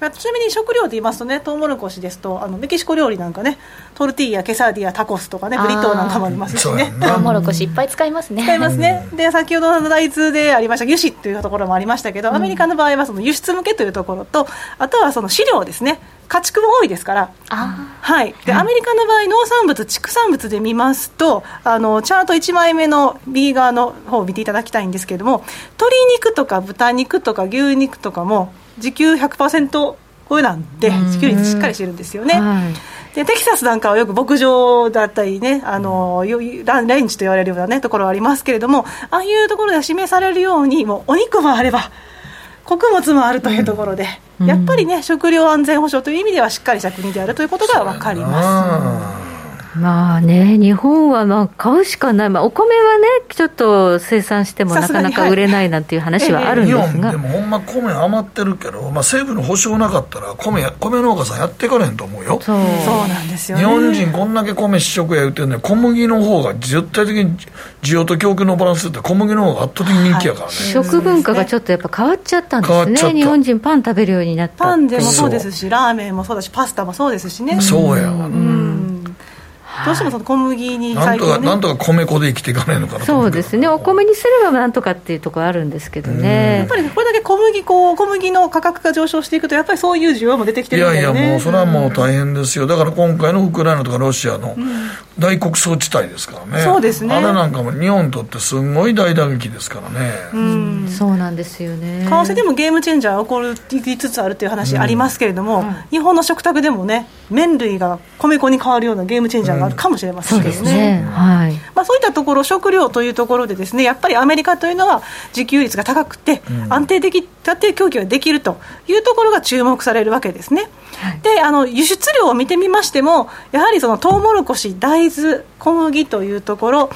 はい、ちなみに食料で言いますとね、トウモロコシですとあのメキシコ料理なんかね、トルティーヤ、ケサディア、タコスとかね、ブリトーなんかもありますしね、トウモロコシいっぱい使いますね、使いますね、で先ほどの大豆でありました油脂というところもありましたけど、アメリカの場合はその輸出向けというところと、あとはその飼料ですね、家畜も多いですから、あ、はい、でアメリカの場合農産物、畜産物で見ますと、あのチャートいちまいめの右側の方を見ていただきたいんですけれども、鶏肉とか豚肉とか牛肉とかも時給 ひゃくパーセント 超えなんで、自給率しっかりしてるんですよね、はい、でテキサスなんかはよく牧場だったりね、あのレンチと言われるような、ね、ところはありますけれども、ああいうところで示されるように、もうお肉もあれば穀物もあるというところで、うん、やっぱりね、食料安全保障という意味ではしっかりした国であるということが分かります。まあね、日本はまあ買うしかない、まあ、お米はねちょっと生産してもなかなか売れないなんていう話はあるんですが、日本でもほんま米余ってるけど、まあ、政府の保証なかったら 米, 米農家さんやっていかれへんと思うよ。そうなんですよね、日本人こんだけ米主食や言ってるのに、小麦の方が絶対的に需要と供給のバランスって小麦の方が圧倒的に人気やからね、はい、食文化がちょっとやっぱ変わっちゃったんですね。日本人パン食べるようになった、パンでもそうですし、ラーメンもそうだし、パスタもそうですしね。そうや、うん、どうしてもその小麦に最後、ね、なんとか、なんとか米粉で生きていかないのかなと。そうですね、お米にすればなんとかっていうところあるんですけどね。やっぱりこれだけ小麦粉、小麦の価格が上昇していくとやっぱりそういう需要も出てきてるんだよね。いやいや、もうそれはもう大変ですよ。だから今回のウクライナとかロシアの大穀倉地帯ですからね、うん、そうですね。あれなんかも日本にとってすごい大打撃ですからね、うん、そうなんですよね。為替でもゲームチェンジャー起こりつつあるという話ありますけれども、うんうん、日本の食卓でもね、麺類が米粉に変わるようなゲームチェンジャーがあるかもしれませんけどね、うん、そうですね、はい。まあ、そういったところ、食料というところでですね、やっぱりアメリカというのは自給率が高くて、うん、安定的だって供給ができるというところが注目されるわけですね、はい。で、あの輸出量を見てみましても、やはりそのトウモロコシ、大豆、小麦というところ、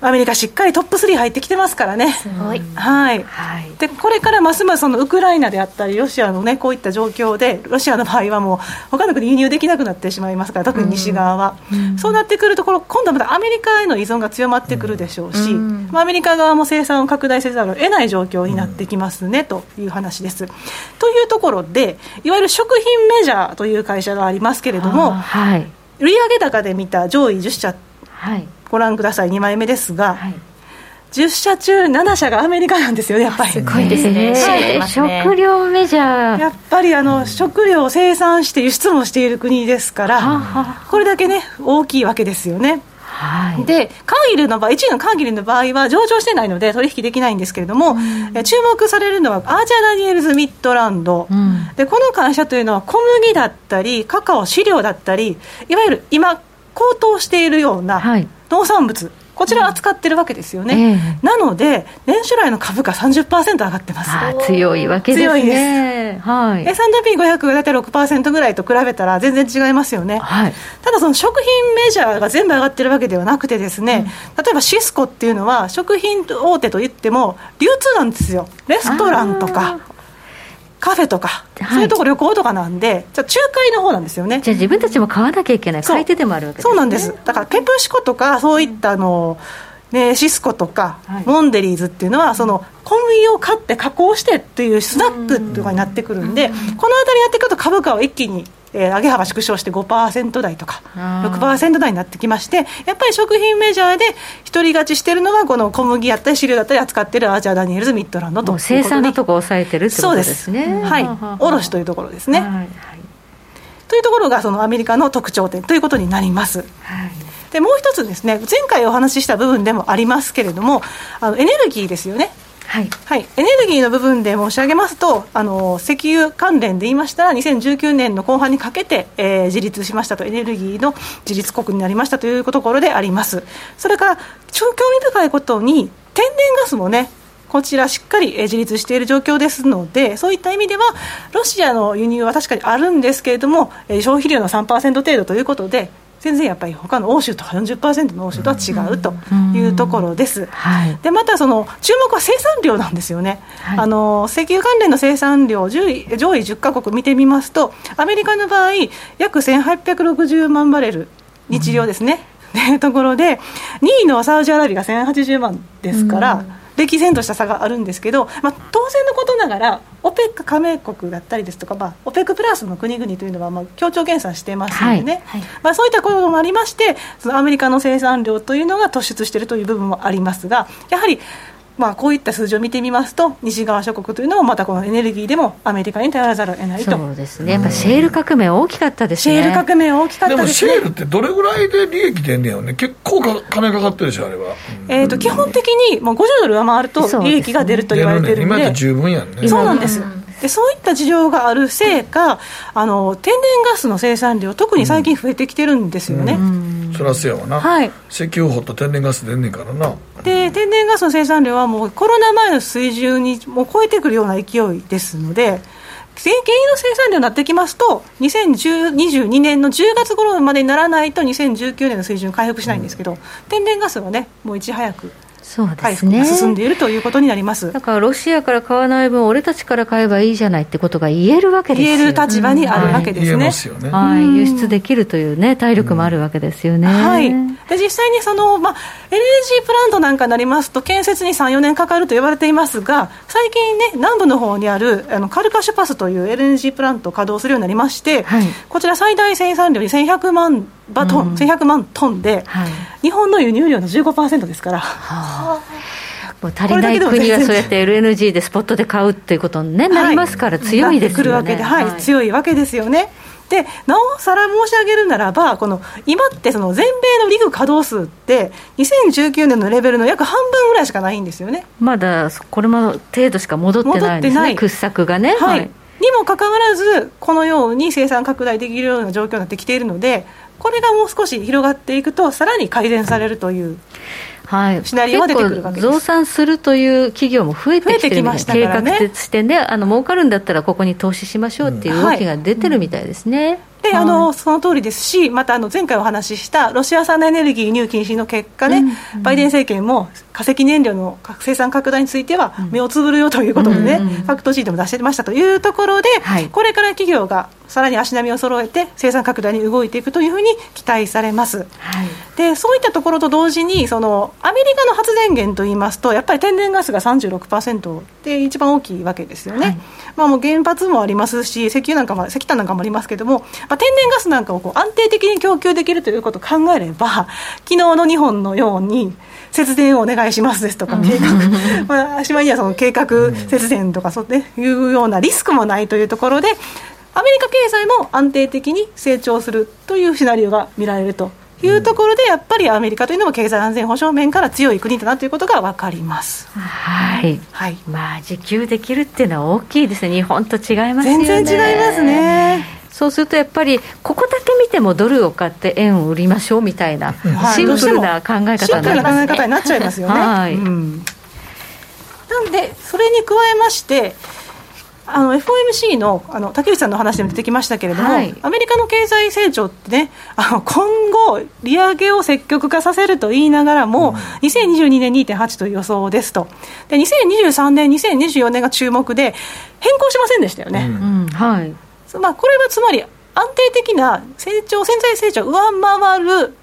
アメリカしっかりトップスリー入ってきてますからね。すごい、はい、はい。でこれからますますそのウクライナであったりロシアの、ね、こういった状況で、ロシアの場合はもう他の国輸入できなくなってしまいますから、特に西側は、うん、そうなってくるところ、今度はまたアメリカへの依存が強まってくるでしょうし、うんまあ、アメリカ側も生産を拡大せざるを得ない状況になってきますね、うん、という話です。というところで、いわゆる食品メジャーという会社がありますけれども、はい、売上高で見た上位じゅっ社、はい、ご覧ください。にまいめですが、はい、じゅっ社中なな社がアメリカなんですよね。やっぱりすごいですね、はい、食料メジャー、やっぱりあの食料を生産して輸出もしている国ですから、うん、これだけね大きいわけですよね、はい。で、カンギルの場合、いちいのカンギルの場合は上場してないので取引できないんですけれども、うん、注目されるのはアーチャー・ダニエルズ・ミッドランド、うん、でこの会社というのは小麦だったりカカオ、飼料だったり、いわゆる今高騰しているような、はい、農産物、こちら扱ってるわけですよね、ええ、なので年初来の株価 さんじゅっパーセント 上がってます。あ、強いわけですね。強いです、はい。エスアンドピーごひゃく がだいたい ろくパーセント ぐらいと比べたら全然違いますよね、はい。ただその食品メジャーが全部上がってるわけではなくてですね、うん、例えばシスコっていうのは食品大手といっても流通なんですよ。レストランとかカフェとか、はい、そういうとこ旅行とかなんで、じゃあ仲介の方なんですよね。じゃあ自分たちも買わなきゃいけない買い手でもあるわけですね。そうなんです。だからペプシコとかそういったあの、ね、シスコとか、はい、モンデリーズっていうのはその小麦を買って加工してっていうスナックとかになってくるんで、んこの辺りになってくると株価を一気に、えー、上げ幅縮小して ごパーセント 台とか ろくパーセント 台になってきまして、やっぱり食品メジャーで一人勝ちしてるのはこの小麦やったり飼料だったり扱ってるアーチャーダニエルズミッドランドということで、生産のところを抑えてるってことですね。そうです、はい、卸というところですね、はいはい、というところがそのアメリカの特徴点ということになります、はい。でもう一つですね、前回お話しした部分でもありますけれども、あのエネルギーですよね、はいはい、エネルギーの部分で申し上げますと、あの石油関連で言いましたらにせんじゅうきゅうねんの後半にかけて、えー、自立しましたと、エネルギーの自立国になりましたというところであります。それから興味深いことに天然ガスもね、こちらしっかり自立している状況ですので、そういった意味ではロシアの輸入は確かにあるんですけれども、消費量の さんパーセント 程度ということで、全然やっぱり他の欧州と よんじゅっパーセント の欧州とは違うというところです、うんうん、はい。でまたその注目は生産量なんですよね、はい。あの石油関連の生産量上位じゅっカ国見てみますと、アメリカの場合約せんはっぴゃくろくじゅうまんバレル、日量ですね、うん、というところで、にいのサウジアラビアがせんはちじゅうまんですから、うん、歴然とした差があるんですけど、まあ、当然のことながら オペック 加盟国だったりですとか、まあ、オペック プラスの国々というのはまあ協調減産してますのでね、はいはい。まあ、そういったこともありまして、そのアメリカの生産量というのが突出しているという部分もありますが、やはりまあこういった数字を見てみますと、西側諸国というのもまたこのエネルギーでもアメリカに頼らざるを得ないと。そうですね、やっぱシェール革命大きかったですね。シェール革命大きかったですね。でもシェールってどれぐらいで利益出んねやろね。結構か金かかってるでしょあれは、えーとうん、基本的にもうごじゅうドル上回ると利益が出ると言われてるんで、今や十分やんね。そうなんです、うん。でそういった事情があるせいか、あの天然ガスの生産量特に最近増えてきてるんですよね、うんうん、そらせやわな、はい、石油掘った天然ガス出んねんからな。で天然ガスの生産量はもうコロナ前の水準にもう超えてくるような勢いですので、原油の生産量になってきますとにせんにじゅうにねんのじゅうがつ頃までにならないとにせんじゅうきゅうねんの水準回復しないんですけど、うん、天然ガスはねもういち早くそうですね、回復が進んでいるということになります。だからロシアから買わない分俺たちから買えばいいじゃないってことが言えるわけですよ。言える立場にあるわけですね、うん、はい、言えますよね、はい。輸出できるという、ね、体力もあるわけですよね、うん、はい。で実際にその、ま、エルエヌジー プラントなんかになりますと建設に さんよねんかかると言われていますが、最近、ね、南部の方にあるあのカルカシュパスという エルエヌジー プラントを稼働するようになりまして、はい、こちら最大生産量にせんひゃくまんばトン、うん、せんひゃくまんトンで、はい、日本の輸入量の じゅうごパーセント ですから、はあ、もう足りない国がそうやって エルエヌジー でスポットで買うということに、ね、はい、なりますから強いですよね、なってくるわけで、はいはい、強いわけですよね。でなおさら申し上げるならば、この今ってその全米のリグ稼働数ってにせんじゅうきゅうねんのレベルの約半分ぐらいしかないんですよね。まだこれも程度しか戻ってないんですね、掘削がね、はいはい、にもかかわらずこのように生産拡大できるような状況になってきているので、これがもう少し広がっていくとさらに改善されるというシナリオが出てくるわけです、はい、結構増産するという企業も増えてきてるみたい、増えてきましたからね、計画してね、あの儲かるんだったらここに投資しましょうっていう動きが出てるみたいですね、うん、はい、うん、で、あのその通りですし、またあの前回お話ししたロシア産のエネルギー輸入禁止の結果ね、うんうん、バイデン政権も化石燃料の生産拡大については目をつぶるよということでね、うんうんうん、ファクトシートも出してましたというところで、はい、これから企業がさらに足並みを揃えて生産拡大に動いていくというふうに期待されます、はい、でそういったところと同時に、そのアメリカの発電源といいますとやっぱり天然ガスが さんじゅうろくパーセント で一番大きいわけですよね、はい、まあ、もう原発もありますし、石油なんかも石炭なんかもありますけども、まあ、天然ガスなんかをこう安定的に供給できるということを考えれば、昨日の日本のように節電をお願いしますですとか、計画、まあ、しまいにはその計画節電とかそういうようなリスクもないというところで、アメリカ経済も安定的に成長するというシナリオが見られるというところで、やっぱりアメリカというのも経済安全保障面から強い国だなということが分かります、はいはい、まあ、自給できるっていうのは大きいですね。日本と違いますよね。全然違いますね。そうするとやっぱりここだけ見てもドルを買って円を売りましょうみたいなシンプルな考え方になりますね。シンプルな考え方になっちゃいますよね、はい、うん、なんでそれに加えまして、あの エフオーエムシー の, あの竹内さんの話でも出てきましたけれども、はい、アメリカの経済成長ってね、あの今後利上げを積極化させると言いながらも、うん、にせんにじゅうにねん にてんはち という予想ですと。でにせんにじゅうさんねんにせんにじゅうよねんが注目で変更しませんでしたよね、うんうん、はい、まあ、これはつまり安定的な成長、潜在成長を上回る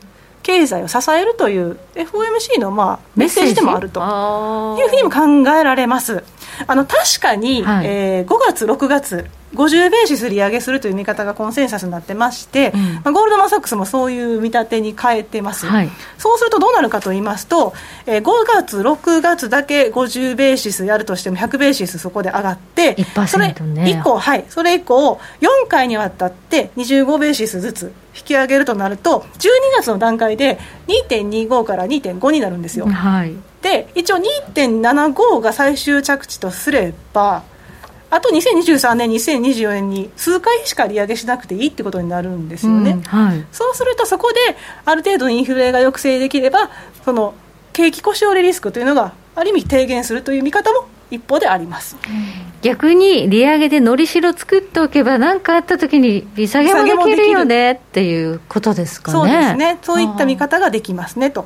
経済を支えるという エフオーエムシー のまあメッセージでもあるというふうにも考えられます。あの確かに、はい、えー、ごがつろくがつごじゅうベーシス利上げするという見方がコンセンサスになってまして、うん、まあ、ゴールドマン・サックスもそういう見立てに変えてます、はい、そうするとどうなるかと言いますと、えー、ごがつろくがつだけごじゅうベーシスやるとしてもひゃくベーシスそこで上がって、ね、それ以降、はい、それ以降よんかいにわたってにじゅうごベーシスずつ引き上げるとなるとじゅうにがつの段階で にてんにご から にてんご になるんですよ、はい、で一応 にてんななご が最終着地とすれば、あとにせんにじゅうさんねんにせんにじゅうよねんに数回しか利上げしなくていいってことになるんですよね、うん、はい、そうするとそこである程度インフレが抑制できれば、その景気故障リスクというのがある意味低減するという見方も一方であります。逆に利上げでのりしろ作っておけば何かあった時に利下げもできるよねっていうことですかね。そうですね、そういった見方ができますねと。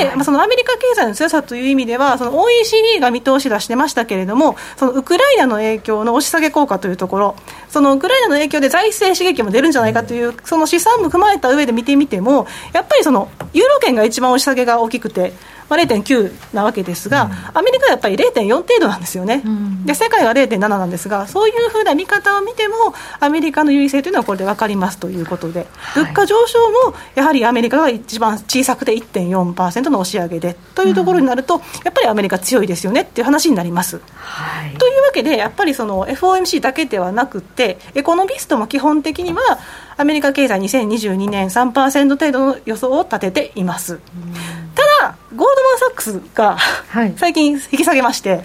で、まあ、そのアメリカ経済の強さという意味では、その オーイーシーディー が見通し出してましたけれども、そのウクライナの影響の押し下げ効果というところ、そのウクライナの影響で財政刺激も出るんじゃないかというその試算も踏まえた上で見てみても、やっぱりそのユーロ圏が一番押し下げが大きくて、まあ、れいてんきゅう なわけですが、アメリカはやっぱり れいてんよん 程度なんですよね。で世界は れいてんなな なんですが、そういうふうな見方を見てもアメリカの優位性というのはこれで分かりますということで、物価上昇もやはりアメリカが一番小さくて いってんよんパーセント の押し上げでというところになると、やっぱりアメリカ強いですよねっていう話になります、はい、というわけでやっぱりその エフオーエムシー だけではなくて、エコノミストも基本的にはアメリカ経済にせんにじゅうにねん さんパーセント 程度の予想を立てています。ただゴールドマンサックスが最近引き下げまして、はい、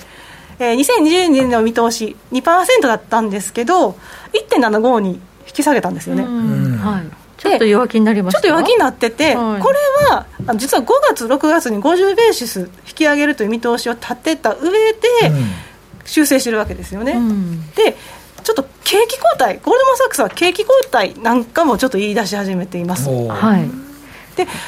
えー、にせんにじゅうねんの見通し にパーセント だったんですけど いってんななご に引き下げたんですよね、うん、はい、ちょっと弱気になりました。ちょっと弱気になってて、はい、これは実はごがつろくがつにごじゅうベーシス引き上げるという見通しを立てた上で修正してるわけですよね、うん、でちょっと景気後退、ゴールドマンサックスは景気後退なんかもちょっと言い出し始めています。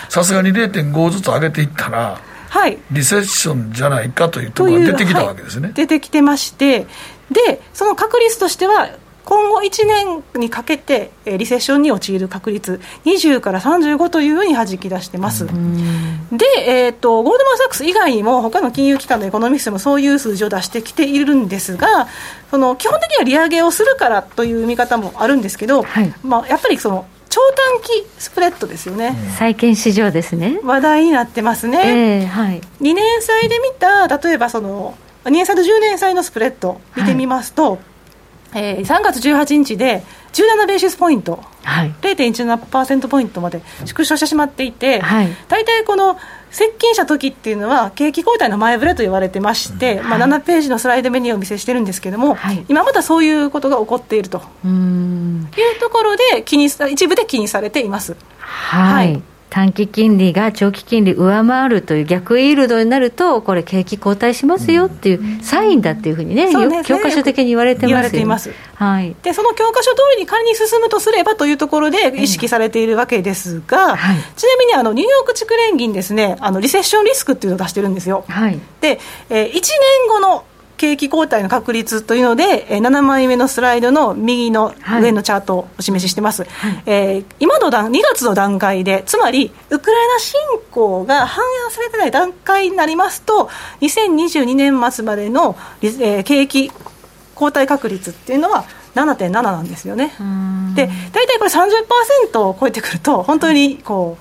さすがに れいてんご ずつ上げていったら、はい、リセッションじゃないかというところが出てきたわけですね、はい、出てきてまして、でその確率としては今後いちねんにかけてリセッションに陥る確率にじゅうからさんじゅうごというように弾き出してます。で、えーと、ゴールドマンサックス以外にも他の金融機関のエコノミストもそういう数字を出してきているんですが、その基本的には利上げをするからという見方もあるんですけど、はい、まあ、やっぱりその長短期スプレッドですよね、うん、債券市場ですね、話題になってますね、えーはい、にねん債で見た、例えばそのにねん債とじゅうねん債のスプレッド見てみますと、はいえー、さんがつじゅうはちにちでじゅうななベーシスポイント、はい、ゼロテンいちななパーセントポイントまで縮小してしまっていて、はい、大体この接近した時っていうのは景気後退の前触れと言われてまして、はいまあ、ななページのスライドメニューをお見せしてるんですけども、はい、今またそういうことが起こっているとうんいうところで気に一部で気にされています、はいはい、短期金利が長期金利上回るという逆イールドになるとこれ景気後退しますよっていうサインだっていうふうにね、うん、ね教科書的に言われてますよ、言われています、はい、でその教科書通りに仮に進むとすればというところで意識されているわけですが、はい、ちなみにあのニューヨーク地区連銀ですねあのリセッションリスクっていうのを出してるんですよ、はい、で、えー、いちねんごの景気後退の確率というので、えー、ななまいめのスライドの右の上のチャートをお示ししてます、はいえー、今の段にがつの段階でつまりウクライナ侵攻が反映されてない段階になりますとにせんにじゅうにねんまつまでの、えー、景気後退確率っていうのは ななてんなな なんですよね。で、大体これ さんじゅっパーセント を超えてくると本当にこ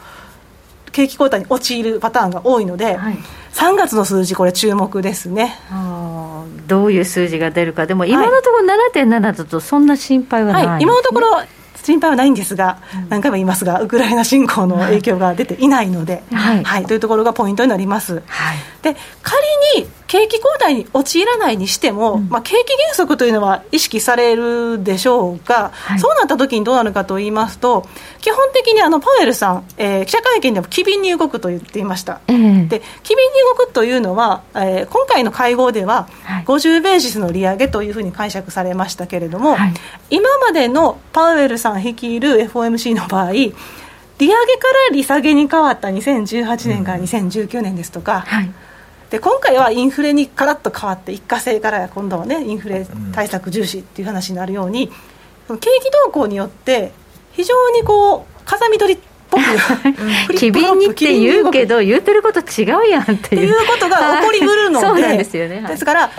う景気後退に陥るパターンが多いので、はい、さんがつの数字これ注目ですね。あどういう数字が出るか。でも今のところ ななてんなな だとそんな心配はない、ねはいはい、今のところ心配はないんですが、うん、何回も言いますがウクライナ侵攻の影響が出ていないので、はいはい、というところがポイントになります、はい、で仮に景気後退に陥らないにしても、うんまあ、景気減速というのは意識されるでしょうが、はい、そうなった時にどうなるかと言いますと基本的にあのパウエルさん、えー、記者会見でも機敏に動くと言っていました、えー、で機敏に動くというのは、えー、今回の会合ではごじゅうベーシスの利上げというふうに解釈されましたけれども、はい、今までのパウエルさん率いる エフオーエムシー の場合利上げから利下げに変わったにせんじゅうはちねんからにせんじゅうきゅうねんですとか、うんはいで今回はインフレにカラッと変わって一過性から今度は、ね、インフレ対策重視という話になるように景気動向によって非常にこう風見取りっぽく機敏にって言うけど言ってること違うやんっていうっていうことが起こりうるの で, そうなんですよね、はい、ですから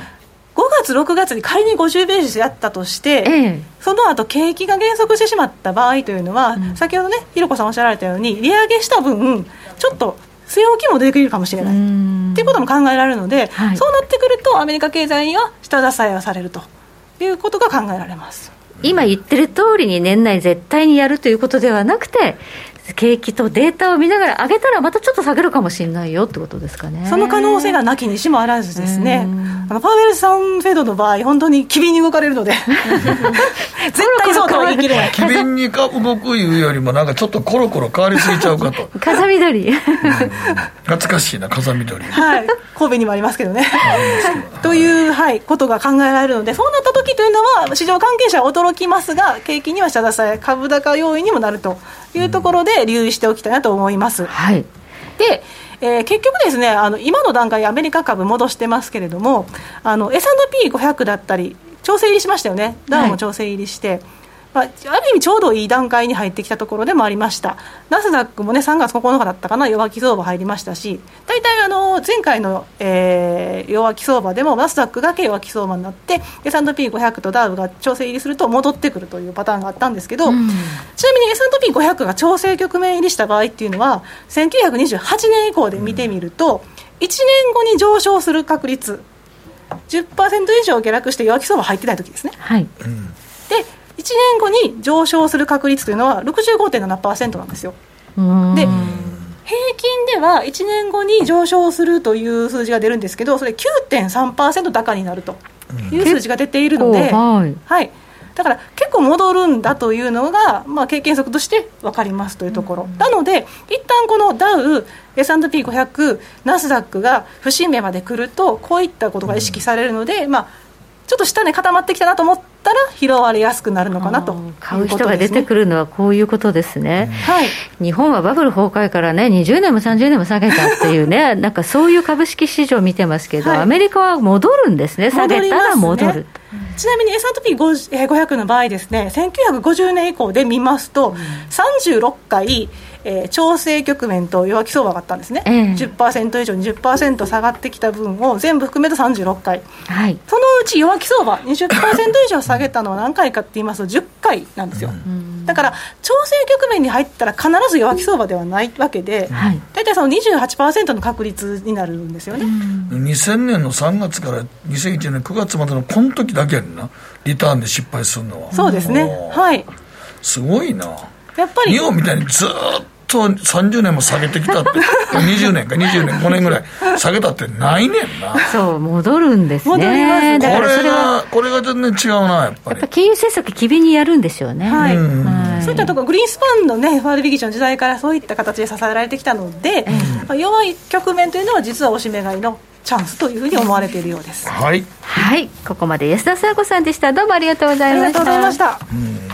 ごがつろくがつに仮にごじゅうベーシスやったとして、ええ、その後景気が減速してしまった場合というのは、うん、先ほどねひろこさんおっしゃられたように利上げした分ちょっと据え置きもできるかもしれないということも考えられるので、はい、そうなってくるとアメリカ経済には下支えをされるということが考えられます。今言ってる通りに年内絶対にやるということではなくて景気とデータを見ながら上げたらまたちょっと下げるかもしれないよってことですかね。その可能性がなきにしもあらずですね。あのパウエルさんフェドの場合本当に機敏に動かれるので絶対そうとは言い切れない。機敏に動くいうよりもなんかちょっとコロコロ変わりすぎちゃうかと風緑、うん、懐かしいな風緑、はい、神戸にもありますけどねという、はい、ことが考えられるのでそうなった時というのは市場関係者は驚きますが景気には下支え株高要因にもなるというところで、うん留意しておきたいなと思います、はい、で、えー、結局ですねあの今の段階アメリカ株戻してますけれどもあの エスアンドピーごひゃく だったり調整入りしましたよね。ダウも調整入りして、はいまあ、ある意味ちょうどいい段階に入ってきたところでもありました。ナスダックもねさんがつここのかだったかな弱気相場入りましたし大体あの前回の、えー、弱気相場でもナスダックだけ弱気相場になって エスアンドピーごひゃく とダウが調整入りすると戻ってくるというパターンがあったんですけど、うん、ちなみに エスアンドピーごひゃく が調整局面入りした場合っていうのはせんきゅうひゃくにじゅうはちねん以降で見てみると、うん、いちねんごに上昇する確率 じゅっパーセント 以上下落して弱気相場入ってない時ですね、はい、でいちねんごに上昇する確率というのは ろくじゅうごてんななパーセント なんですよ。で平均ではいちねんごに上昇するという数字が出るんですけどそれ きゅうてんさんパーセント 高になるという数字が出ているので、はいはい、だから結構戻るんだというのが、まあ、経験則として分かりますというところなので一旦このダウ エスアンドピーごひゃく ナスダックが節目まで来るとこういったことが意識されるので、まあ、ちょっと下値固まってきたなと思ってたら拾われやすくなるのかなと、ね、買う人が出てくるのはこういうことですね、うんはい、日本はバブル崩壊からねにじゅうねんもさんじゅうねんも下げたっていうねなんかそういう株式市場を見てますけど、はい、アメリカは戻るんですね。下げたら戻る。ちなみに エスアンドピーごひゃく の場合ですねせんきゅうひゃくごじゅうねん以降で見ますと、うん、さんじゅうろっかい、えー、調整局面と弱気相場があったんですね、えー、じゅっパーセント 以上 にじゅっパーセント 下がってきた分を全部含めてさんじゅうろっかい、はい、そのうち弱気相場 にじゅっパーセント 以上下げたのは何回かって言いますとじゅっかいなんですよ、うんだから調整局面に入ったら必ず弱気相場ではないわけで、はい、大体その にじゅうはちパーセント の確率になるんですよね。にせんねんのさんがつからにせんいちねんくがつまでのこの時だけやんな、リターンで失敗するのは。そうですね、はい、すごいな。やっぱり日本みたいにずっとさんじゅうねんも下げてきたってにじゅうねんかにじゅうねんごねんぐらい下げたってないねんな。そう戻るんですね。戻りますね。これがこれが全然違うな。やっぱりやっぱ金融政策機敏にやるんですよね、はいはい、そういったところグリーンスパンの、ね、エフアールビー 議長の時代からそういった形で支えられてきたので、うん、弱い局面というのは実はおしめ買いのチャンスというふうに思われているようです、はいはい、ここまで安田佐和子さんでした。どうもありがとうございました。ありがとうございました。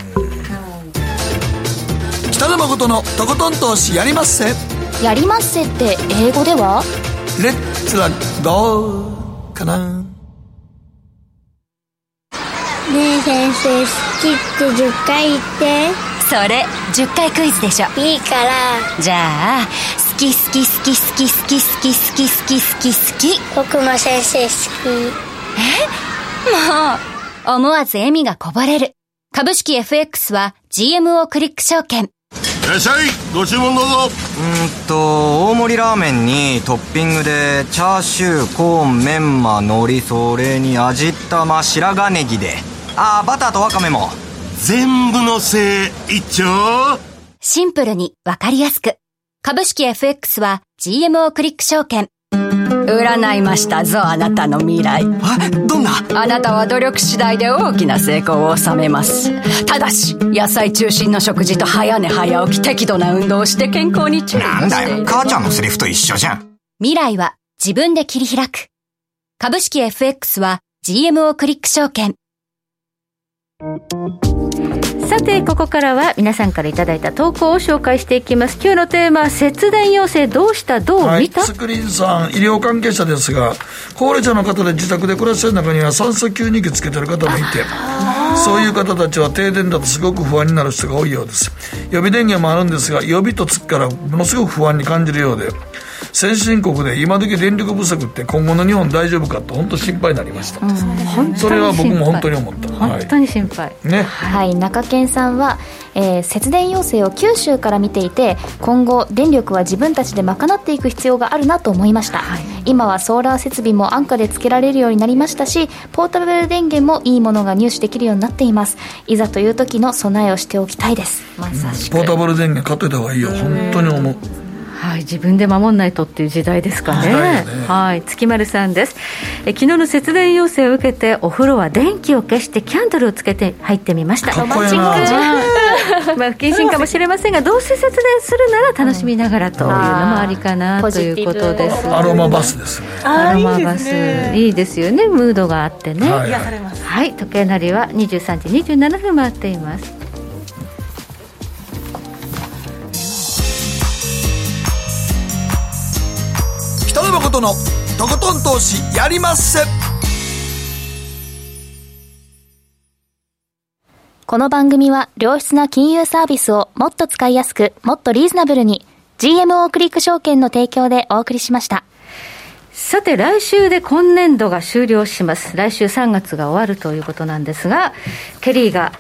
北野誠のとことん投資やりまっせ。やりまっせって英語ではレッツはどうかな。ねえ先生、好きってじゅっかい言って。それじゅっかいクイズでしょ。いいから。じゃあ好き好き好き好き好き好き好き好き好き好き。僕も先生好き。えもう思わず笑みがこぼれる。株式 エフエックス は ジーエムオー クリック証券。いらっしゃい、ご注文どうぞ。うんと大盛りラーメンにトッピングでチャーシュー、コーン、メンマ、海苔、それに味玉、白髪ネギで、あーバターとワカメも全部のせい一丁。シンプルにわかりやすく、株式 エフエックス は ジーエムオー クリック証券。占いましたぞ、あなたの未来。あ、どんな？あなたは努力次第で大きな成功を収めます。ただし野菜中心の食事と早寝早起き、適度な運動をして健康に注意している。なんだよ、母ちゃんのセリフと一緒じゃん。未来は自分で切り開く。株式 エフエックス は ジーエムオー クリック証券。さてここからは皆さんからいただいた投稿を紹介していきます。今日のテーマは節電要請どうしたどう見た、はい、スクリーンさん医療関係者ですが、高齢者の方で自宅で暮らしている中には酸素吸入器つけてる方もいて、そういう方たちは停電だとすごく不安になる人が多いようです。予備電源もあるんですが、予備とつくからものすごく不安に感じるようで、先進国で今時電力不足って今後の日本大丈夫かと本当心配になりました、うん、それは僕も本当に思った。本当に心配、ね、はい、中堅さんは、えー、節電要請を九州から見ていて、今後電力は自分たちで賄っていく必要があるなと思いました、はい、今はソーラー設備も安価でつけられるようになりましたし、ポータブル電源もいいものが入手できるようになっています。いざという時の備えをしておきたいです。まさしく、うん、ポータブル電源買っといた方がいいよ、本当に思う。はい、自分で守んないとっていう時代ですかね。はい、月丸さんです。え昨日の節電要請を受けてお風呂は電気を消してキャンドルをつけて入ってみました。ロマンチック、まあ、不謹慎かもしれませんが、どうせ節電するなら楽しみながらというのもありかなということです。アロマバスですね。アロマバスいいですよね。ムードがあってね、はいはい、時計なりはにじゅうさんじにじゅうななふん回っています。北野誠のとことん投資やりまっせ。この番組は良質な金融サービスをもっと使いやすく、もっとリーズナブルに ジーエムオー クリック証券の提供でお送りしました。さて来週で今年度が終了します。来週さんがつが終わるということなんですが、ケリーが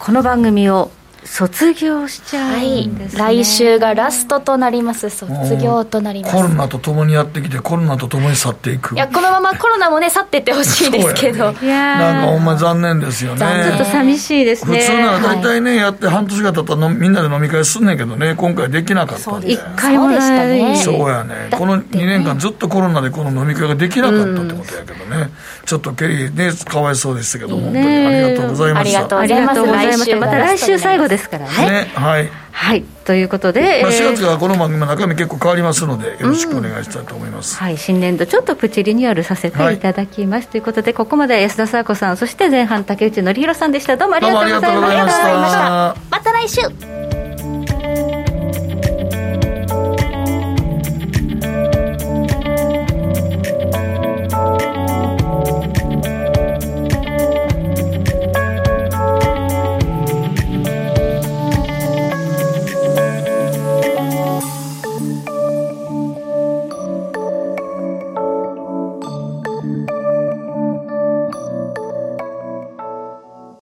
この番組を卒業しちゃうんですね、はい、来週がラストとなります。卒業となります。コロナと共にやってきて、コロナと共に去っていく。いや、このままコロナもね去っていってほしいですけど、ね、いやなんかほんま残念ですよね。ちょっと寂しいですね。普通なら大体ね、はい、やって半年が経ったらみんなで飲み会すんねんけどね、今回できなかったんでいっかいもないね。そうや ね, ねこのにねんかんずっとコロナでこの飲み会ができなかったってことやけどね、うん、ちょっとケリーねかわいそうでしたけど、本当にありがとうございました。ありがとうございました。また来週最後ですですからね。ね、はいはい、ということで、まあ、しがつからこの番組の中身結構変わりますので、よろしくお願いしたいと思います、うん、はい、新年度ちょっとプチリニューアルさせていただきます、はい、ということでここまで安田佐和子さん、そして前半竹内典弘さんでした。どうもありがとうございました。また来週。